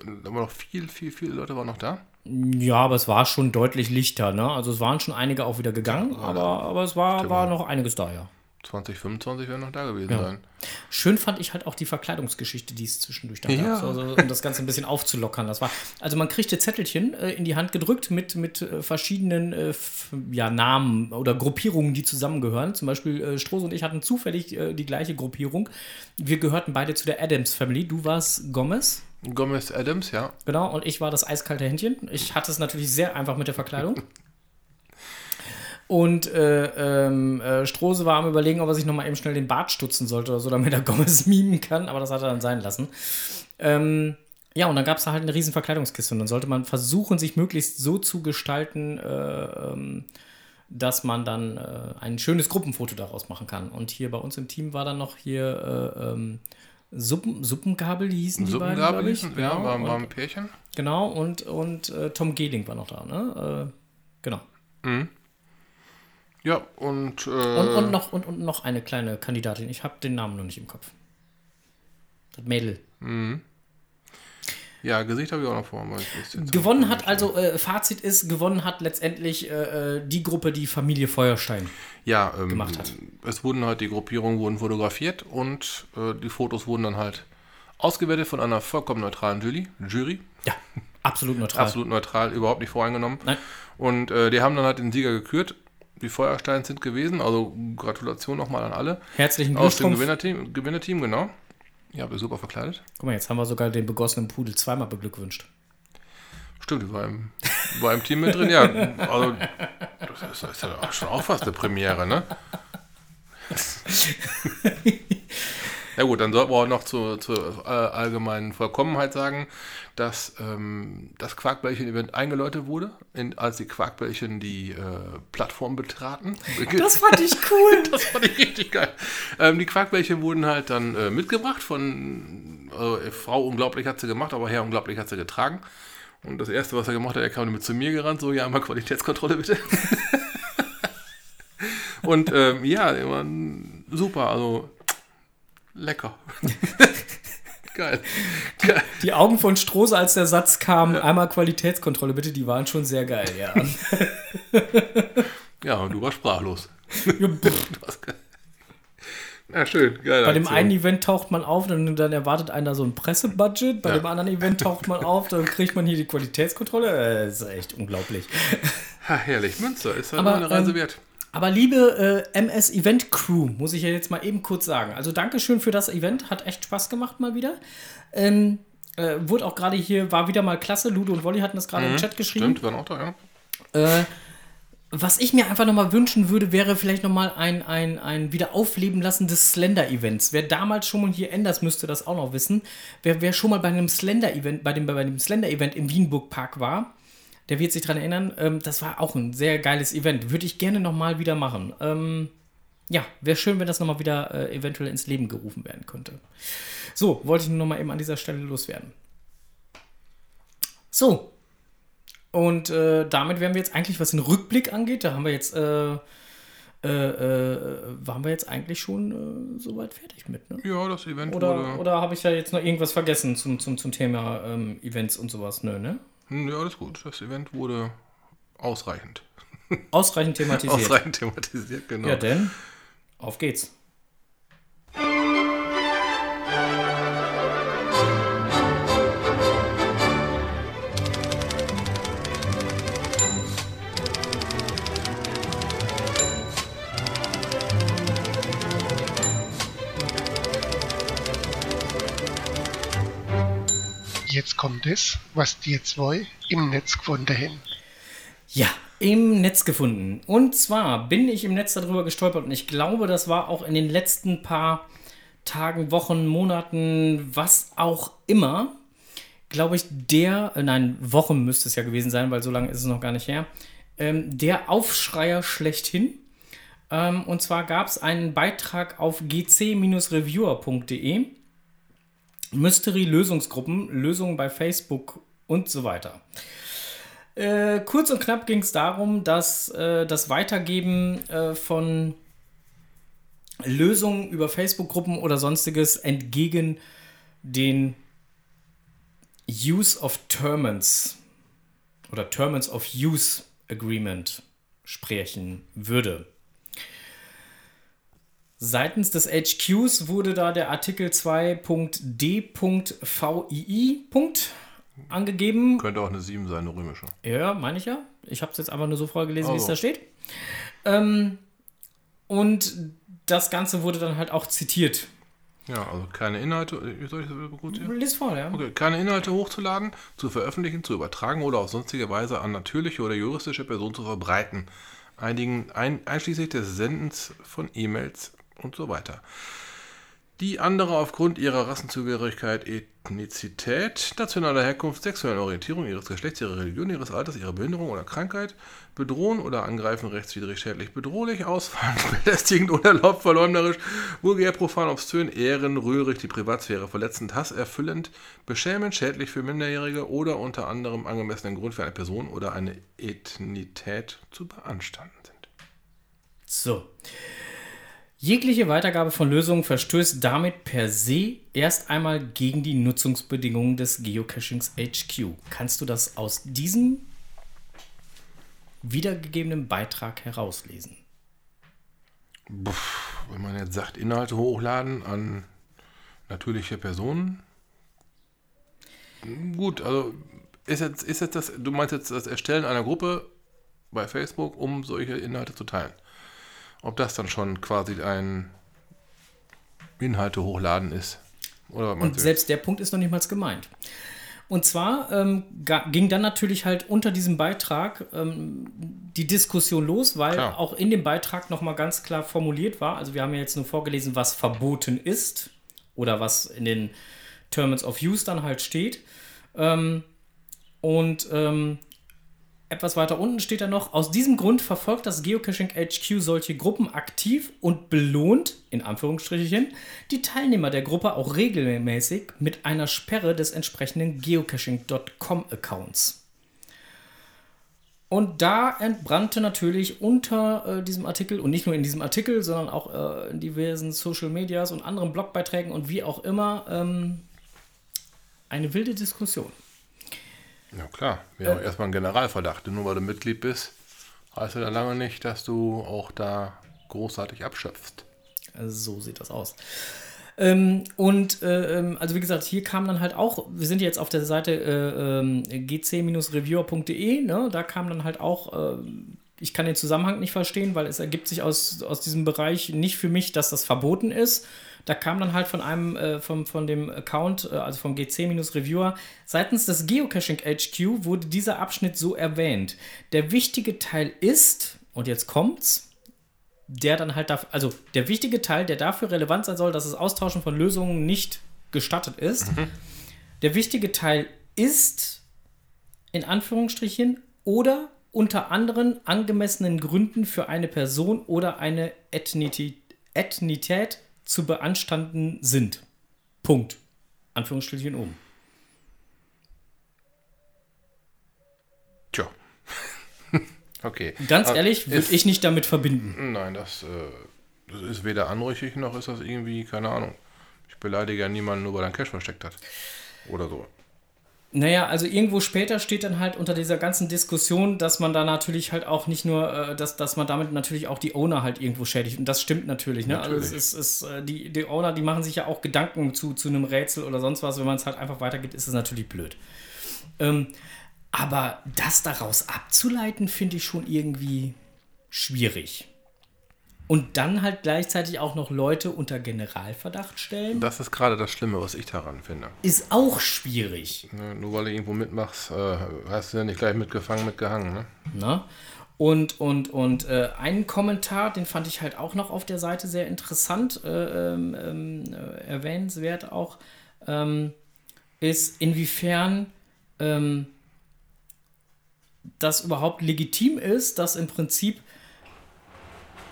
viele Leute waren noch da. Ja, aber es war schon deutlich lichter, ne? Also es waren schon einige auch wieder gegangen, aber es war noch einiges da, ja. 20, 25 werden noch da gewesen sein. Schön fand ich halt auch die Verkleidungsgeschichte, die es zwischendurch da gab, also, um das Ganze ein bisschen aufzulockern. Das war, also man kriegte Zettelchen in die Hand gedrückt mit verschiedenen Namen oder Gruppierungen, die zusammengehören. Zum Beispiel Stroß und ich hatten zufällig die gleiche Gruppierung. Wir gehörten beide zu der Adams Family. Du warst Gomez. Gomez Adams, ja. Genau, und ich war das eiskalte Händchen. Ich hatte es natürlich sehr einfach mit der Verkleidung. Und Strose war am Überlegen, ob er sich nochmal eben schnell den Bart stutzen sollte oder so, damit er Gomez mimen kann, aber das hat er dann sein lassen. Ja, und dann gab es da halt eine riesen Verkleidungskiste und dann sollte man versuchen, sich möglichst so zu gestalten, dass man dann ein schönes Gruppenfoto daraus machen kann. Und hier bei uns im Team war dann noch hier Suppengabel hießen die beiden, glaube ich. Ja, war ein Pärchen. Genau, und Tom Gehling war noch da, ne? Genau. Mhm. Ja, und noch eine kleine Kandidatin. Ich habe den Namen noch nicht im Kopf. Das Mädel. Mhm. Ja, Gesicht habe ich auch noch vor. Gewonnen hat, also Fazit ist, gewonnen hat letztendlich die Gruppe, die Familie Feuerstein gemacht hat. Es wurden halt, die Gruppierungen wurden fotografiert und die Fotos wurden dann halt ausgewertet von einer vollkommen neutralen Jury. Ja, absolut neutral. Absolut neutral, überhaupt nicht voreingenommen. Nein. Und die haben dann halt den Sieger gekürt. Die Feuersteins sind gewesen, also Gratulation nochmal an alle. Herzlichen Glückwunsch. Aus dem Gewinnerteam, genau. Ihr habt euch super verkleidet. Guck mal, jetzt haben wir sogar den begossenen Pudel zweimal beglückwünscht. Stimmt, war im Team mit drin, ja. Also, das ist ja schon auch fast eine Premiere, ne? Ja gut, dann sollten wir auch noch zur allgemeinen Vollkommenheit sagen, dass das Quarkbällchen-Event eingeläutet wurde, als die Quarkbällchen die Plattform betraten. Das fand ich cool. Das fand ich richtig geil. Die Quarkbällchen wurden halt dann mitgebracht von Frau Unglaublich hat sie gemacht, aber Herr Unglaublich hat sie getragen. Und das Erste, was er gemacht hat, er kam mit zu mir gerannt, so, ja, mal Qualitätskontrolle bitte. Und ja, super, also lecker. Geil. Die Augen von Strohs, als der Satz kam, einmal Qualitätskontrolle bitte, die waren schon sehr geil, ja. Ja, und du warst sprachlos. Ja, schön. Geile Bei dem Aktion. Einen Event taucht man auf, dann erwartet einen da so ein Pressebudget. Bei dem anderen Event taucht man auf, dann kriegt man hier die Qualitätskontrolle. Das ist echt unglaublich. Ha, herrlich. Münster ist halt eine Reise wert. Aber liebe MS-Event-Crew, muss ich ja jetzt mal eben kurz sagen. Also Dankeschön für das Event. Hat echt Spaß gemacht mal wieder. Wurde auch gerade hier, war wieder mal klasse. Ludo und Wolli hatten das gerade im Chat geschrieben. Stimmt, waren auch da, ja. Was ich mir einfach nochmal wünschen würde, wäre vielleicht nochmal ein Wiederaufleben lassen des Slender-Events. Wer damals schon mal hier Enders müsste das auch noch wissen, wer schon mal bei einem Slender-Event, bei dem Slender-Event im Wienburgpark war, der wird sich dran erinnern, das war auch ein sehr geiles Event. Würde ich gerne nochmal wieder machen. Ja, wäre schön, wenn das nochmal wieder eventuell ins Leben gerufen werden könnte. So, wollte ich nur nochmal eben an dieser Stelle loswerden. So. Und damit wären wir jetzt eigentlich, was den Rückblick angeht, da haben wir jetzt, waren wir jetzt eigentlich schon soweit fertig mit, ne? Ja, das Event Oder habe ich da jetzt noch irgendwas vergessen zum Thema Events und sowas? Nö, ne? Ja, alles gut. Das Event wurde ausreichend. Ausreichend thematisiert. Ausreichend thematisiert, genau. Ja, denn auf geht's. Jetzt kommt es, was die zwei im Netz gefunden haben. Ja, im Netz gefunden. Und zwar bin ich im Netz darüber gestolpert und ich glaube, das war auch in den letzten paar Tagen, Wochen, Monaten, was auch immer, glaube ich, Wochen müsste es ja gewesen sein, weil so lange ist es noch gar nicht her, der Aufschreier schlechthin. Und zwar gab es einen Beitrag auf gc-reviewer.de. Mystery-Lösungsgruppen, Lösungen bei Facebook und so weiter. Kurz und knapp ging es darum, dass das Weitergeben von Lösungen über Facebook-Gruppen oder sonstiges entgegen den Use of Terms oder Terms of Use Agreement sprechen würde. Seitens des HQs wurde da der Artikel 2.d.vii. angegeben. Könnte auch eine 7 sein, eine römische. Ja, meine ich ja. Ich habe es jetzt einfach nur so vorgelesen, also, wie es da steht. Und das Ganze wurde dann halt auch zitiert. Ja, also keine Inhalte. Soll ich das gut hier? Lies vor, ja. Okay, keine Inhalte hochzuladen, zu veröffentlichen, zu übertragen oder auf sonstige Weise an natürliche oder juristische Personen zu verbreiten. Einschließlich des Sendens von E-Mails und so weiter. Die andere aufgrund ihrer Rassenzugehörigkeit, Ethnizität, nationaler Herkunft, sexueller Orientierung, ihres Geschlechts, ihrer Religion, ihres Alters, ihrer Behinderung oder Krankheit, bedrohen oder angreifen, rechtswidrig, schädlich, bedrohlich, ausfallend, belästigend, unerlaubt, verleumderisch, vulgär, profan, obszön, ehrenrührig, die Privatsphäre verletzend, hasserfüllend, beschämend, schädlich für Minderjährige oder unter anderem angemessenen Grund für eine Person oder eine Ethnität zu beanstanden sind. So. Jegliche Weitergabe von Lösungen verstößt damit per se erst einmal gegen die Nutzungsbedingungen des Geocachings HQ. Kannst du das aus diesem wiedergegebenen Beitrag herauslesen? Wenn man jetzt sagt, Inhalte hochladen an natürliche Personen. Gut, also ist jetzt das, du meinst jetzt das Erstellen einer Gruppe bei Facebook, um solche Inhalte zu teilen. Ob das dann schon quasi ein Inhalte hochladen ist. Oder und selbst der Punkt ist noch nicht mal gemeint. Und zwar ging dann natürlich halt unter diesem Beitrag die Diskussion los, weil auch in dem Beitrag nochmal ganz klar formuliert war, also wir haben ja jetzt nur vorgelesen, was verboten ist oder was in den Terms of Use dann halt steht. Etwas weiter unten steht da noch, aus diesem Grund verfolgt das Geocaching HQ solche Gruppen aktiv und belohnt, in Anführungsstrichen, die Teilnehmer der Gruppe auch regelmäßig mit einer Sperre des entsprechenden Geocaching.com-Accounts. Und da entbrannte natürlich unter diesem Artikel, und nicht nur in diesem Artikel, sondern auch in diversen Social Medias und anderen Blogbeiträgen und wie auch immer, eine wilde Diskussion. Na klar, wir haben erstmal einen Generalverdacht. Nur weil du Mitglied bist, heißt ja dann lange nicht, dass du auch da großartig abschöpfst. So sieht das aus. Also wie gesagt, hier kam dann halt auch, wir sind jetzt auf der Seite gc-reviewer.de, ne? Da kam dann halt auch, ich kann den Zusammenhang nicht verstehen, weil es ergibt sich aus diesem Bereich nicht für mich, dass das verboten ist. Da kam dann halt von dem Account, also vom gc-reviewer, seitens des Geocaching HQ wurde dieser Abschnitt so erwähnt. Der wichtige Teil ist, und jetzt kommt's, der wichtige Teil, der dafür relevant sein soll, dass das Austauschen von Lösungen nicht gestattet ist, der wichtige Teil ist, in Anführungsstrichen, oder unter anderen angemessenen Gründen für eine Person oder eine Ethnität zu beanstanden sind. Punkt. Anführungsstrichen oben. Tja. Okay. Ganz ehrlich, würde ich nicht damit verbinden. Nein, das ist weder anrüchig, noch ist das irgendwie, keine Ahnung. Ich beleidige ja niemanden, nur weil er einen Cash versteckt hat. Oder so. Naja, also irgendwo später steht dann halt unter dieser ganzen Diskussion, dass man da natürlich halt auch nicht nur, dass man damit natürlich auch die Owner halt irgendwo schädigt. Und das stimmt natürlich, ne? Natürlich. Also die Owner, die machen sich ja auch Gedanken zu einem Rätsel oder sonst was. Wenn man es halt einfach weitergibt, ist es natürlich blöd. Aber das daraus abzuleiten, finde ich schon irgendwie schwierig. Und dann halt gleichzeitig auch noch Leute unter Generalverdacht stellen. Das ist gerade das Schlimme, was ich daran finde. Ist auch schwierig. Ja, nur weil du irgendwo mitmachst, hast du ja nicht gleich mitgehangen, ne? Na? Und einen Kommentar, den fand ich halt auch noch auf der Seite sehr interessant, erwähnenswert auch, ist inwiefern... das überhaupt legitim ist, dass im Prinzip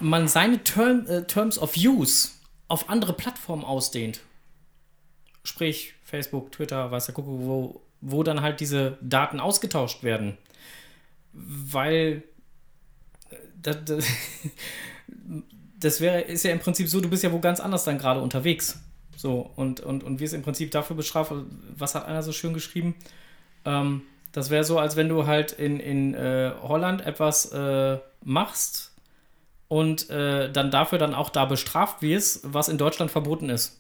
man seine Terms of Use auf andere Plattformen ausdehnt. Sprich Facebook, Twitter, weiß der Kuckuck, wo dann halt diese Daten ausgetauscht werden. Weil ist ja im Prinzip so, du bist ja wo ganz anders dann gerade unterwegs. So, und wir es im Prinzip dafür bestraft, was hat einer so schön geschrieben? Das wäre so, als wenn du halt in Holland etwas machst und dann dafür dann auch da bestraft wirst, was in Deutschland verboten ist.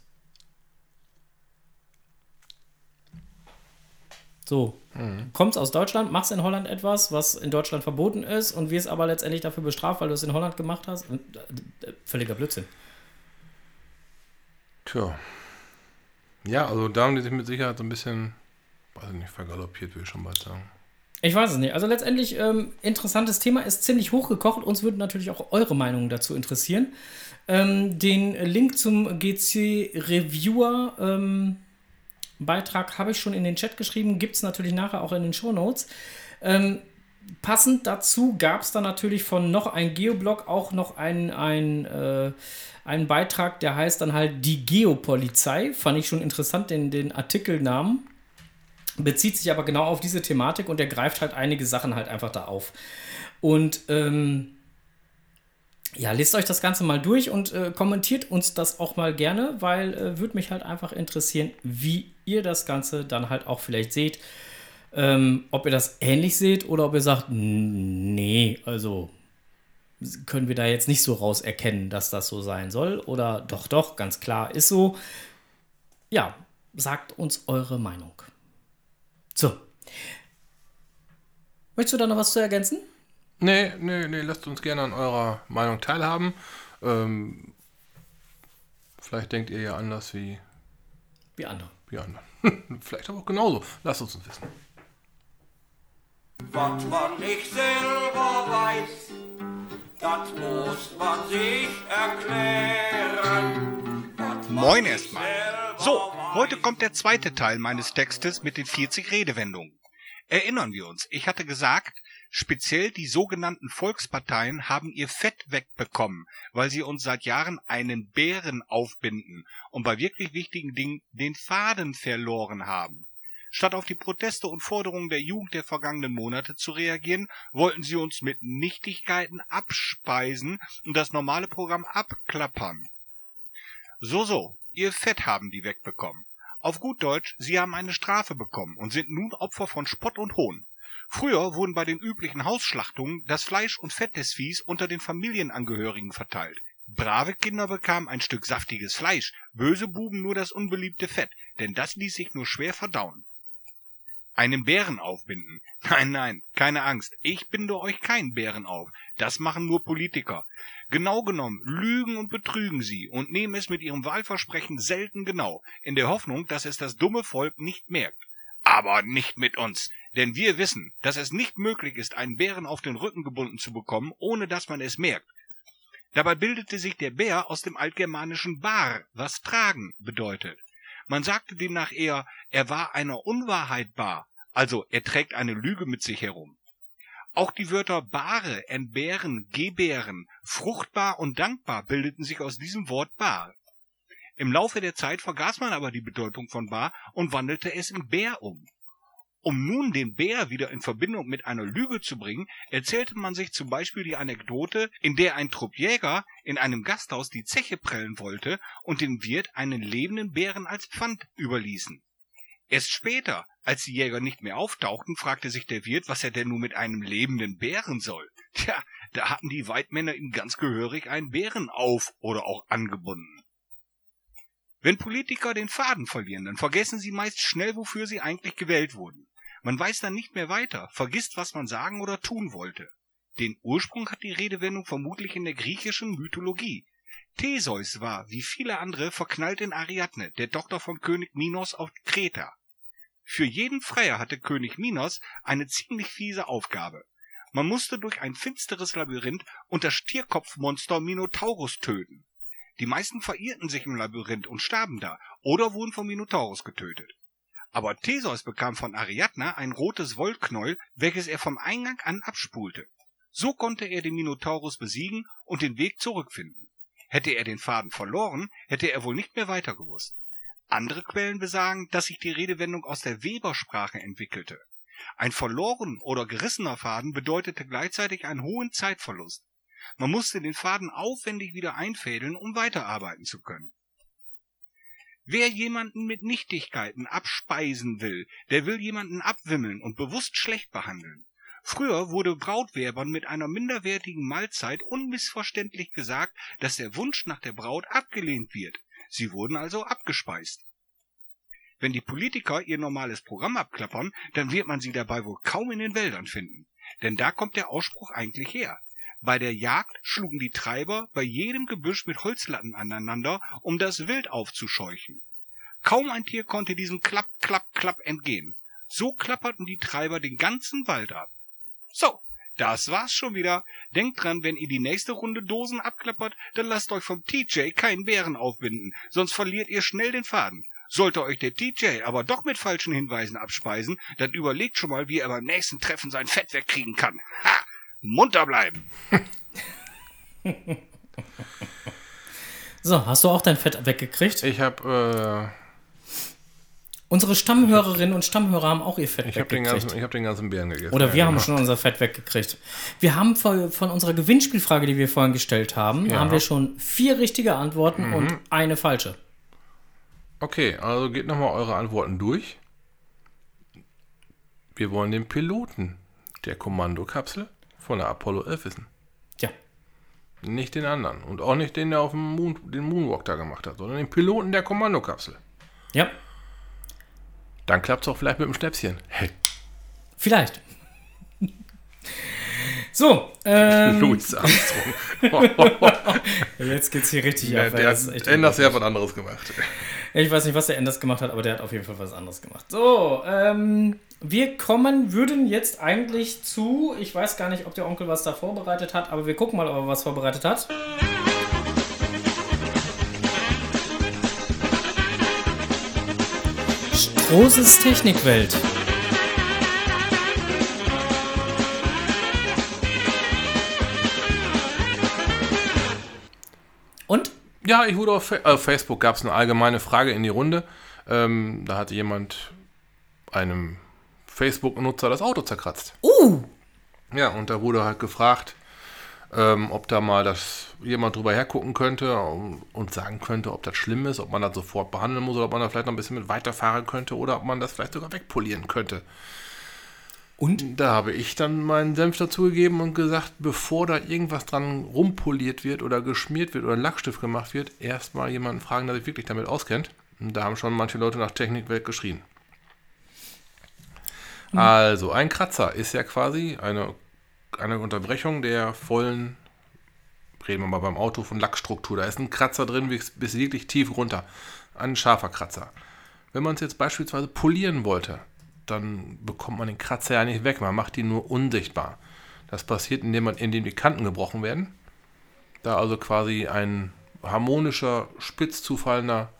So, kommst aus Deutschland, machst in Holland etwas, was in Deutschland verboten ist und wirst aber letztendlich dafür bestraft, weil du es in Holland gemacht hast. Völliger Blödsinn. Tja. Ja, also da haben die sich mit Sicherheit so ein bisschen... Weiß ich nicht, vergaloppiert, will ich schon mal sagen. Ich weiß es nicht. Also letztendlich, interessantes Thema, ist ziemlich hochgekocht. Uns würden natürlich auch eure Meinungen dazu interessieren. Den Link zum GC-Reviewer Beitrag habe ich schon in den Chat geschrieben. Gibt es natürlich nachher auch in den Shownotes. Passend dazu gab es dann natürlich von noch ein Geoblog auch noch einen Beitrag, der heißt dann halt Die Geopolizei. Fand ich schon interessant, den Artikelnamen. Bezieht sich aber genau auf diese Thematik und er greift halt einige Sachen halt einfach da auf. Und lest euch das Ganze mal durch und kommentiert uns das auch mal gerne, weil würde mich halt einfach interessieren, wie ihr das Ganze dann halt auch vielleicht seht. Ob ihr das ähnlich seht oder ob ihr sagt, nee, also können wir da jetzt nicht so raus erkennen, dass das so sein soll. Oder doch, ganz klar, ist so. Ja, sagt uns eure Meinung. So. Möchtest du da noch was zu ergänzen? Nee, lasst uns gerne an eurer Meinung teilhaben. Vielleicht denkt ihr ja anders wie andere. Wie andere. Vielleicht aber auch genauso. Lasst uns wissen. Was man nicht selber weiß, das muss man sich erklären. Moin erstmal. So, heute kommt der zweite Teil meines Textes mit den 40 Redewendungen. Erinnern wir uns, ich hatte gesagt, speziell die sogenannten Volksparteien haben ihr Fett wegbekommen, weil sie uns seit Jahren einen Bären aufbinden und bei wirklich wichtigen Dingen den Faden verloren haben. Statt auf die Proteste und Forderungen der Jugend der vergangenen Monate zu reagieren, wollten sie uns mit Nichtigkeiten abspeisen und das normale Programm abklappern. So, ihr Fett haben die wegbekommen. Auf gut Deutsch, sie haben eine Strafe bekommen und sind nun Opfer von Spott und Hohn. Früher wurden bei den üblichen Hausschlachtungen das Fleisch und Fett des Viehs unter den Familienangehörigen verteilt. Brave Kinder bekamen ein Stück saftiges Fleisch, böse Buben nur das unbeliebte Fett, denn das ließ sich nur schwer verdauen. Einen Bären aufbinden? Nein, nein, keine Angst, ich binde euch keinen Bären auf, das machen nur Politiker. Genau genommen lügen und betrügen sie und nehmen es mit ihrem Wahlversprechen selten genau, in der Hoffnung, dass es das dumme Volk nicht merkt. Aber nicht mit uns, denn wir wissen, dass es nicht möglich ist, einen Bären auf den Rücken gebunden zu bekommen, ohne dass man es merkt. Dabei bildete sich der Bär aus dem altgermanischen bar, was tragen bedeutet. Man sagte demnach eher, er war einer Unwahrheit bar, also er trägt eine Lüge mit sich herum. Auch die Wörter bare, entbehren, gebären, fruchtbar und dankbar bildeten sich aus diesem Wort bar. Im Laufe der Zeit vergaß man aber die Bedeutung von bar und wandelte es in Bär um. Um nun den Bär wieder in Verbindung mit einer Lüge zu bringen, erzählte man sich zum Beispiel die Anekdote, in der ein Trupp Jäger in einem Gasthaus die Zeche prellen wollte und dem Wirt einen lebenden Bären als Pfand überließen. Erst später, als die Jäger nicht mehr auftauchten, fragte sich der Wirt, was er denn nun mit einem lebenden Bären soll. Tja, da hatten die Weidmänner ihm ganz gehörig einen Bären auf- oder auch angebunden. Wenn Politiker den Faden verlieren, dann vergessen sie meist schnell, wofür sie eigentlich gewählt wurden. Man weiß dann nicht mehr weiter, vergisst, was man sagen oder tun wollte. Den Ursprung hat die Redewendung vermutlich in der griechischen Mythologie. Theseus war, wie viele andere, verknallt in Ariadne, der Tochter von König Minos auf Kreta. Für jeden Freier hatte König Minos eine ziemlich fiese Aufgabe. Man musste durch ein finsteres Labyrinth und das Stierkopfmonster Minotaurus töten. Die meisten verirrten sich im Labyrinth und starben da oder wurden vom Minotaurus getötet. Aber Theseus bekam von Ariadne ein rotes Wollknäuel, welches er vom Eingang an abspulte. So konnte er den Minotaurus besiegen und den Weg zurückfinden. Hätte er den Faden verloren, hätte er wohl nicht mehr weiter gewusst. Andere Quellen besagen, dass sich die Redewendung aus der Webersprache entwickelte. Ein verloren oder gerissener Faden bedeutete gleichzeitig einen hohen Zeitverlust. Man musste den Faden aufwendig wieder einfädeln, um weiterarbeiten zu können. Wer jemanden mit Nichtigkeiten abspeisen will, der will jemanden abwimmeln und bewusst schlecht behandeln. Früher wurde Brautwerbern mit einer minderwertigen Mahlzeit unmissverständlich gesagt, dass der Wunsch nach der Braut abgelehnt wird. Sie wurden also abgespeist. Wenn die Politiker ihr normales Programm abklappern, dann wird man sie dabei wohl kaum in den Wäldern finden. Denn da kommt der Ausspruch eigentlich her. Bei der Jagd schlugen die Treiber bei jedem Gebüsch mit Holzlatten aneinander, um das Wild aufzuscheuchen. Kaum ein Tier konnte diesem Klapp, Klapp, Klapp entgehen. So klapperten die Treiber den ganzen Wald ab. So, das war's schon wieder. Denkt dran, wenn ihr die nächste Runde Dosen abklappert, dann lasst euch vom TJ keinen Bären aufbinden, sonst verliert ihr schnell den Faden. Sollte euch der TJ aber doch mit falschen Hinweisen abspeisen, dann überlegt schon mal, wie er beim nächsten Treffen sein Fett wegkriegen kann. Ha! Munter bleiben. So, hast du auch dein Fett weggekriegt? Ich habe unsere Stammhörerinnen und Stammhörer haben auch ihr Fett weggekriegt. Ich habe den ganzen Bären gegessen. Oder wir haben schon unser Fett weggekriegt. Wir haben von unserer Gewinnspielfrage, die wir vorhin gestellt haben, haben wir schon 4 richtige Antworten und eine falsche. Okay, also geht nochmal eure Antworten durch. Wir wollen den Piloten der Kommandokapsel von der Apollo 11 wissen. Ja. Nicht den anderen. Und auch nicht den, der auf dem den Moonwalk da gemacht hat, sondern den Piloten der Kommandokapsel. Ja. Dann klappt's auch vielleicht mit dem Schnäpschen. Hey. Vielleicht. So. Louis Armstrong. Jetzt geht's hier richtig ab. Der hat Enders ja was anderes gemacht. Ich weiß nicht, was der Enders gemacht hat, aber der hat auf jeden Fall was anderes gemacht. So, wir würden jetzt eigentlich zu, ich weiß gar nicht, ob der Onkel was da vorbereitet hat, aber wir gucken mal, ob er was vorbereitet hat. Großes Technikwelt. Und? Ja, ich wurde auf Facebook, gab es eine allgemeine Frage in die Runde. Da hatte jemand einem Facebook-Nutzer das Auto zerkratzt. Ja, und da wurde halt gefragt, ob da mal jemand drüber hergucken könnte und sagen könnte, ob das schlimm ist, ob man das sofort behandeln muss oder ob man da vielleicht noch ein bisschen mit weiterfahren könnte oder ob man das vielleicht sogar wegpolieren könnte. Und da habe ich dann meinen Senf dazugegeben und gesagt, bevor da irgendwas dran rumpoliert wird oder geschmiert wird oder Lackstift gemacht wird, erstmal jemanden fragen, der sich wirklich damit auskennt. Und da haben schon manche Leute nach Technikwelt geschrien. Mhm. Also, ein Kratzer ist ja quasi eine Unterbrechung der vollen, reden wir mal beim Auto von Lackstruktur. Da ist ein Kratzer drin bis wirklich tief runter. Ein scharfer Kratzer. Wenn man es jetzt beispielsweise polieren wollte, dann bekommt man den Kratzer ja nicht weg. Man macht ihn nur unsichtbar. Das passiert, indem die Kanten gebrochen werden. Da also quasi ein harmonischer, spitz zufallender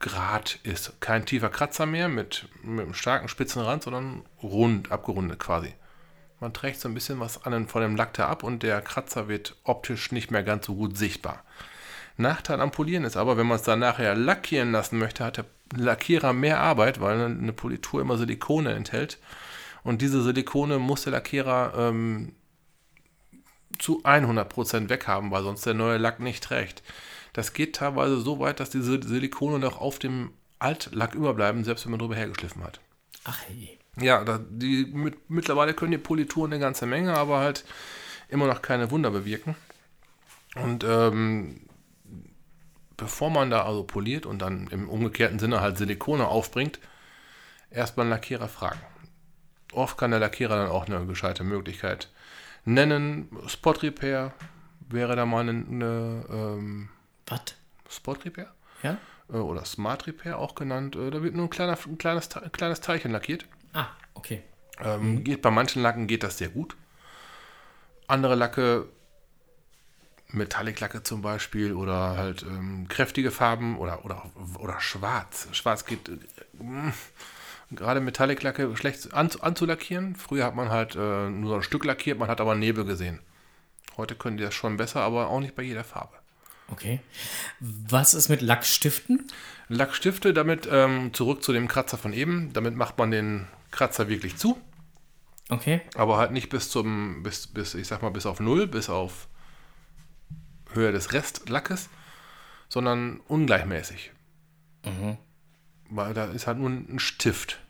Grat ist. Kein tiefer Kratzer mehr mit einem starken, spitzen Rand, sondern rund, abgerundet quasi. Man trägt so ein bisschen was von dem Lack da ab und der Kratzer wird optisch nicht mehr ganz so gut sichtbar. Nachteil am Polieren ist aber, wenn man es dann nachher lackieren lassen möchte, hat der Lackierer mehr Arbeit, weil eine Politur immer Silikone enthält. Und diese Silikone muss der Lackierer zu 100% weghaben, weil sonst der neue Lack nicht trägt. Das geht teilweise so weit, dass diese Silikone noch auf dem Altlack überbleiben, selbst wenn man drüber hergeschliffen hat. Ach hey. Ja, mittlerweile können die Polituren eine ganze Menge, aber halt immer noch keine Wunder bewirken. Und bevor man da also poliert und dann im umgekehrten Sinne halt Silikone aufbringt, erstmal einen Lackierer fragen. Oft kann der Lackierer dann auch eine gescheite Möglichkeit nennen. Spot Repair wäre da mal eine was? Spot Repair? Ja. Oder Smart Repair auch genannt. Da wird nur ein kleines Teilchen lackiert. Ah, okay. Bei manchen Lacken geht das sehr gut. Andere Lacke, Metallic-Lacke zum Beispiel oder halt kräftige Farben oder schwarz. Schwarz geht gerade Metallic-Lacke schlecht anzulackieren. Früher hat man halt nur so ein Stück lackiert, man hat aber Nebel gesehen. Heute können die das schon besser, aber auch nicht bei jeder Farbe. Okay. Was ist mit Lackstiften? Lackstifte, damit zurück zu dem Kratzer von eben. Damit macht man den Kratzer wirklich zu. Okay. Aber halt nicht bis auf Null, bis auf Höhe des Restlackes, sondern ungleichmäßig. Mhm. Weil da ist halt nur ein Stift.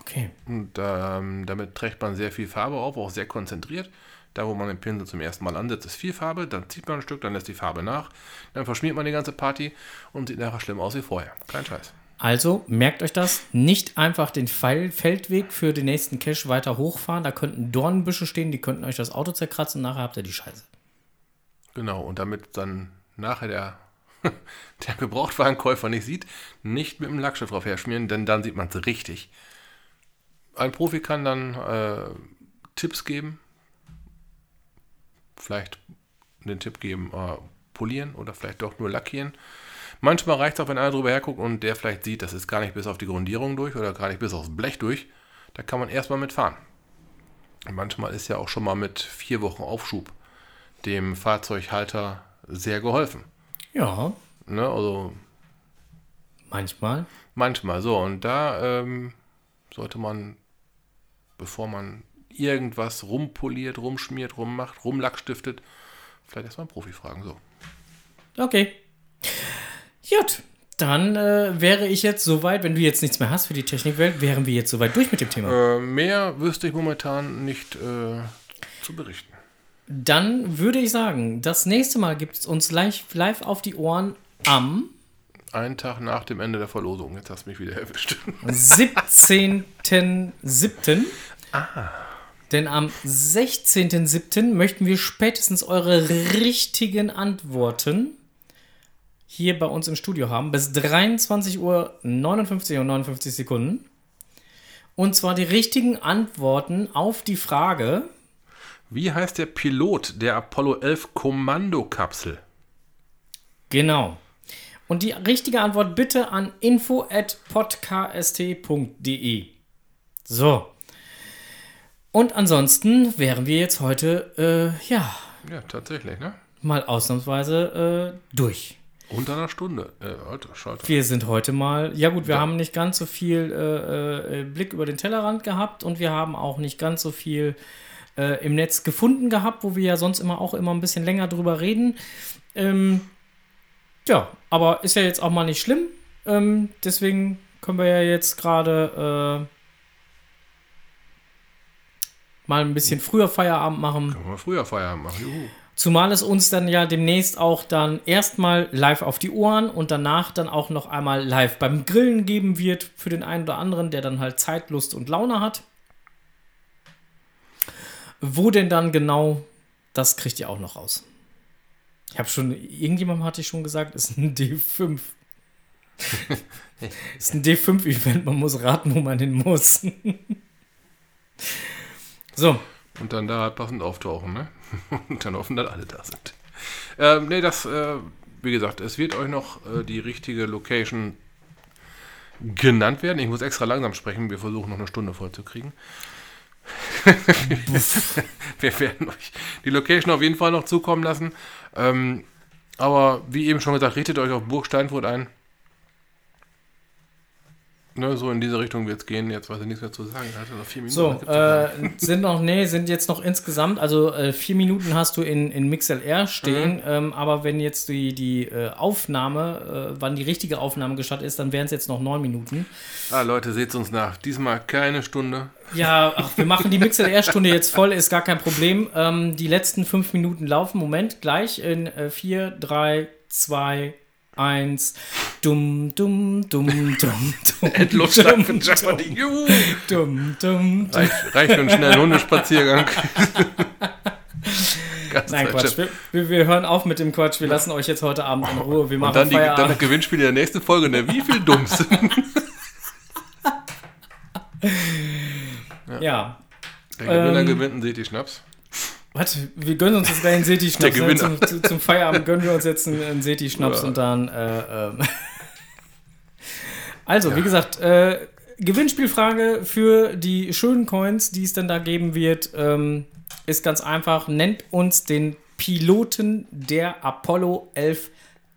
Okay. Und damit trägt man sehr viel Farbe auf, auch sehr konzentriert. Da, wo man den Pinsel zum ersten Mal ansetzt, ist viel Farbe, dann zieht man ein Stück, dann lässt die Farbe nach, dann verschmiert man die ganze Party und sieht nachher schlimm aus wie vorher. Klein Scheiß. Also, merkt euch das, nicht einfach den Feldweg für den nächsten Cache weiter hochfahren, da könnten Dornbüsche stehen, die könnten euch das Auto zerkratzen und nachher habt ihr die Scheiße. Genau, und damit dann nachher der Gebrauchtwagenkäufer nicht sieht, nicht mit dem Lackstift drauf herschmieren, denn dann sieht man es richtig. Ein Profi kann dann Tipps geben, vielleicht den Tipp geben, polieren oder vielleicht doch nur lackieren. Manchmal reicht es auch, wenn einer drüber herguckt und der vielleicht sieht, das ist gar nicht bis auf die Grundierung durch oder gar nicht bis aufs Blech durch. Da kann man erstmal mitfahren. Manchmal ist ja auch schon mal mit 4 Wochen Aufschub dem Fahrzeughalter sehr geholfen. Ja. Ne, also manchmal. Manchmal, so. Und da sollte man, bevor man irgendwas rumpoliert, rumschmiert, rummacht, rumlackstiftet, vielleicht erstmal einen Profi fragen, so. Okay. Gut, dann wäre ich jetzt soweit, wenn du jetzt nichts mehr hast für die Technikwelt, wären wir jetzt soweit durch mit dem Thema. Mehr wüsste ich momentan nicht zu berichten. Dann würde ich sagen, das nächste Mal gibt es uns live auf die Ohren am einen Tag nach dem Ende der Verlosung. Jetzt hast du mich wieder erwischt. 17.07. Ah. Denn am 16.07. möchten wir spätestens eure richtigen Antworten hier bei uns im Studio haben. Bis 23:59:59. Und zwar die richtigen Antworten auf die Frage: Wie heißt der Pilot der Apollo 11 Kommandokapsel? Genau. Und die richtige Antwort bitte an info@podkst.de. So. Und ansonsten wären wir jetzt heute, ja, tatsächlich, ne? Mal ausnahmsweise durch. Unter einer Stunde. Alter, Schalter. Wir sind heute mal, ja gut, wir haben nicht ganz so viel Blick über den Tellerrand gehabt und wir haben auch nicht ganz so viel im Netz gefunden gehabt, wo wir ja sonst immer ein bisschen länger drüber reden. Ja, aber ist ja jetzt auch mal nicht schlimm. Deswegen können wir ja jetzt gerade mal ein bisschen früher Feierabend machen. Können wir früher Feierabend machen, juhu. Zumal es uns dann ja demnächst auch dann erstmal live auf die Ohren und danach dann auch noch einmal live beim Grillen geben wird für den einen oder anderen, der dann halt Zeit, Lust und Laune hat. Wo denn dann genau, das kriegt ihr auch noch raus. Ich habe schon, irgendjemandem hatte ich schon gesagt, ist ein D5. Ist ein D5-Event, man muss raten, wo man hin muss. So. Und dann da passend auftauchen, ne? Und dann hoffen, dass alle da sind. Wie gesagt, es wird euch noch die richtige Location genannt werden. Ich muss extra langsam sprechen, wir versuchen noch eine Stunde vollzukriegen. Wir werden euch die Location auf jeden Fall noch zukommen lassen. Aber wie eben schon gesagt, richtet euch auf Burg Steinfurt ein. Ne, so in diese Richtung wird es gehen. Jetzt weiß ich nichts mehr zu sagen. Ich hatte noch 4 Minuten. So, sind jetzt noch insgesamt, also 4 Minuten hast du in MixLR stehen, aber wenn jetzt die Aufnahme, wann die richtige Aufnahme gestartet ist, dann wären es jetzt noch 9 Minuten. Ah, Leute, seht uns nach. Diesmal keine Stunde. Ja, wir machen die MixLR-Stunde jetzt voll, ist gar kein Problem. Die letzten 5 Minuten laufen. Moment, gleich in 4, 3, 2, 1, dumm, dumm, dumm, dumm, dumm. Endlos lang für Jeopardy. Juhu! Dumm, dumm, dumm. Reicht für einen schnellen Hundespaziergang. Nein, Quatsch. Wir hören auf mit dem Quatsch. Wir lassen euch jetzt heute Abend in Ruhe. Wir machen Feierabend. Und dann das Gewinnspiel in der nächsten Folge. Ne? Wie viel Dumms? Ja. Der Gewinner gewinnt einen Seti-Schnaps. Warte, wir gönnen uns jetzt gleich einen Seti-Schnaps. Ne? Zum Feierabend gönnen wir uns jetzt einen Seti-Schnaps und dann. Also, ja. Wie gesagt, Gewinnspielfrage für die schönen Coins, die es dann da geben wird, ist ganz einfach. Nennt uns den Piloten der Apollo 11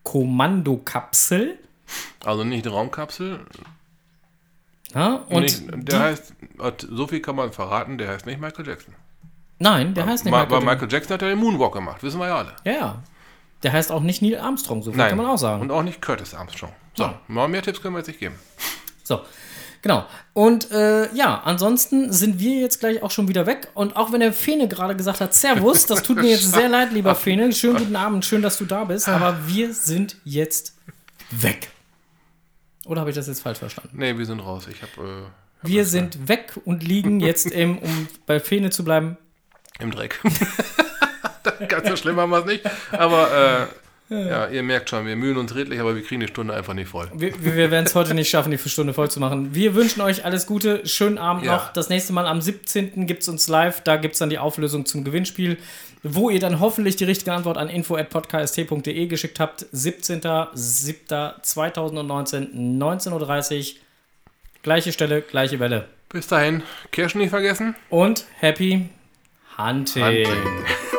Kommandokapsel. Also nicht Raumkapsel. Ja, und heißt, so viel kann man verraten, der heißt nicht Michael Jackson. Nein, der heißt nicht Michael Jackson. Michael Jackson hat ja den Moonwalk gemacht, wissen wir ja alle. Ja, der heißt auch nicht Neil Armstrong, so viel kann man auch sagen. Und auch nicht Curtis Armstrong. So, mal mehr Tipps können wir jetzt nicht geben. So, genau. Und ansonsten sind wir jetzt gleich auch schon wieder weg. Und auch wenn der Fene gerade gesagt hat, Servus, das tut mir jetzt sehr leid, lieber Fene. Schönen guten Abend, schön, dass du da bist. Aber wir sind jetzt weg. Oder habe ich das jetzt falsch verstanden? Nee, wir sind raus. Wir sind weg und liegen jetzt im, um bei Fene zu bleiben, im Dreck. Ganz so schlimm haben wir es nicht. Aber ihr merkt schon, wir mühen uns redlich, aber wir kriegen die Stunde einfach nicht voll. Wir werden es heute nicht schaffen, die Stunde voll zu machen. Wir wünschen euch alles Gute. Schönen Abend noch. Das nächste Mal am 17. gibt es uns live. Da gibt es dann die Auflösung zum Gewinnspiel, wo ihr dann hoffentlich die richtige Antwort an info@podcast.de geschickt habt. 17.07.2019, 19.30 Uhr. Gleiche Stelle, gleiche Welle. Bis dahin. Kirschen nicht vergessen. Und Happy Hunting.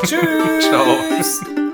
Tschüss. Ciao.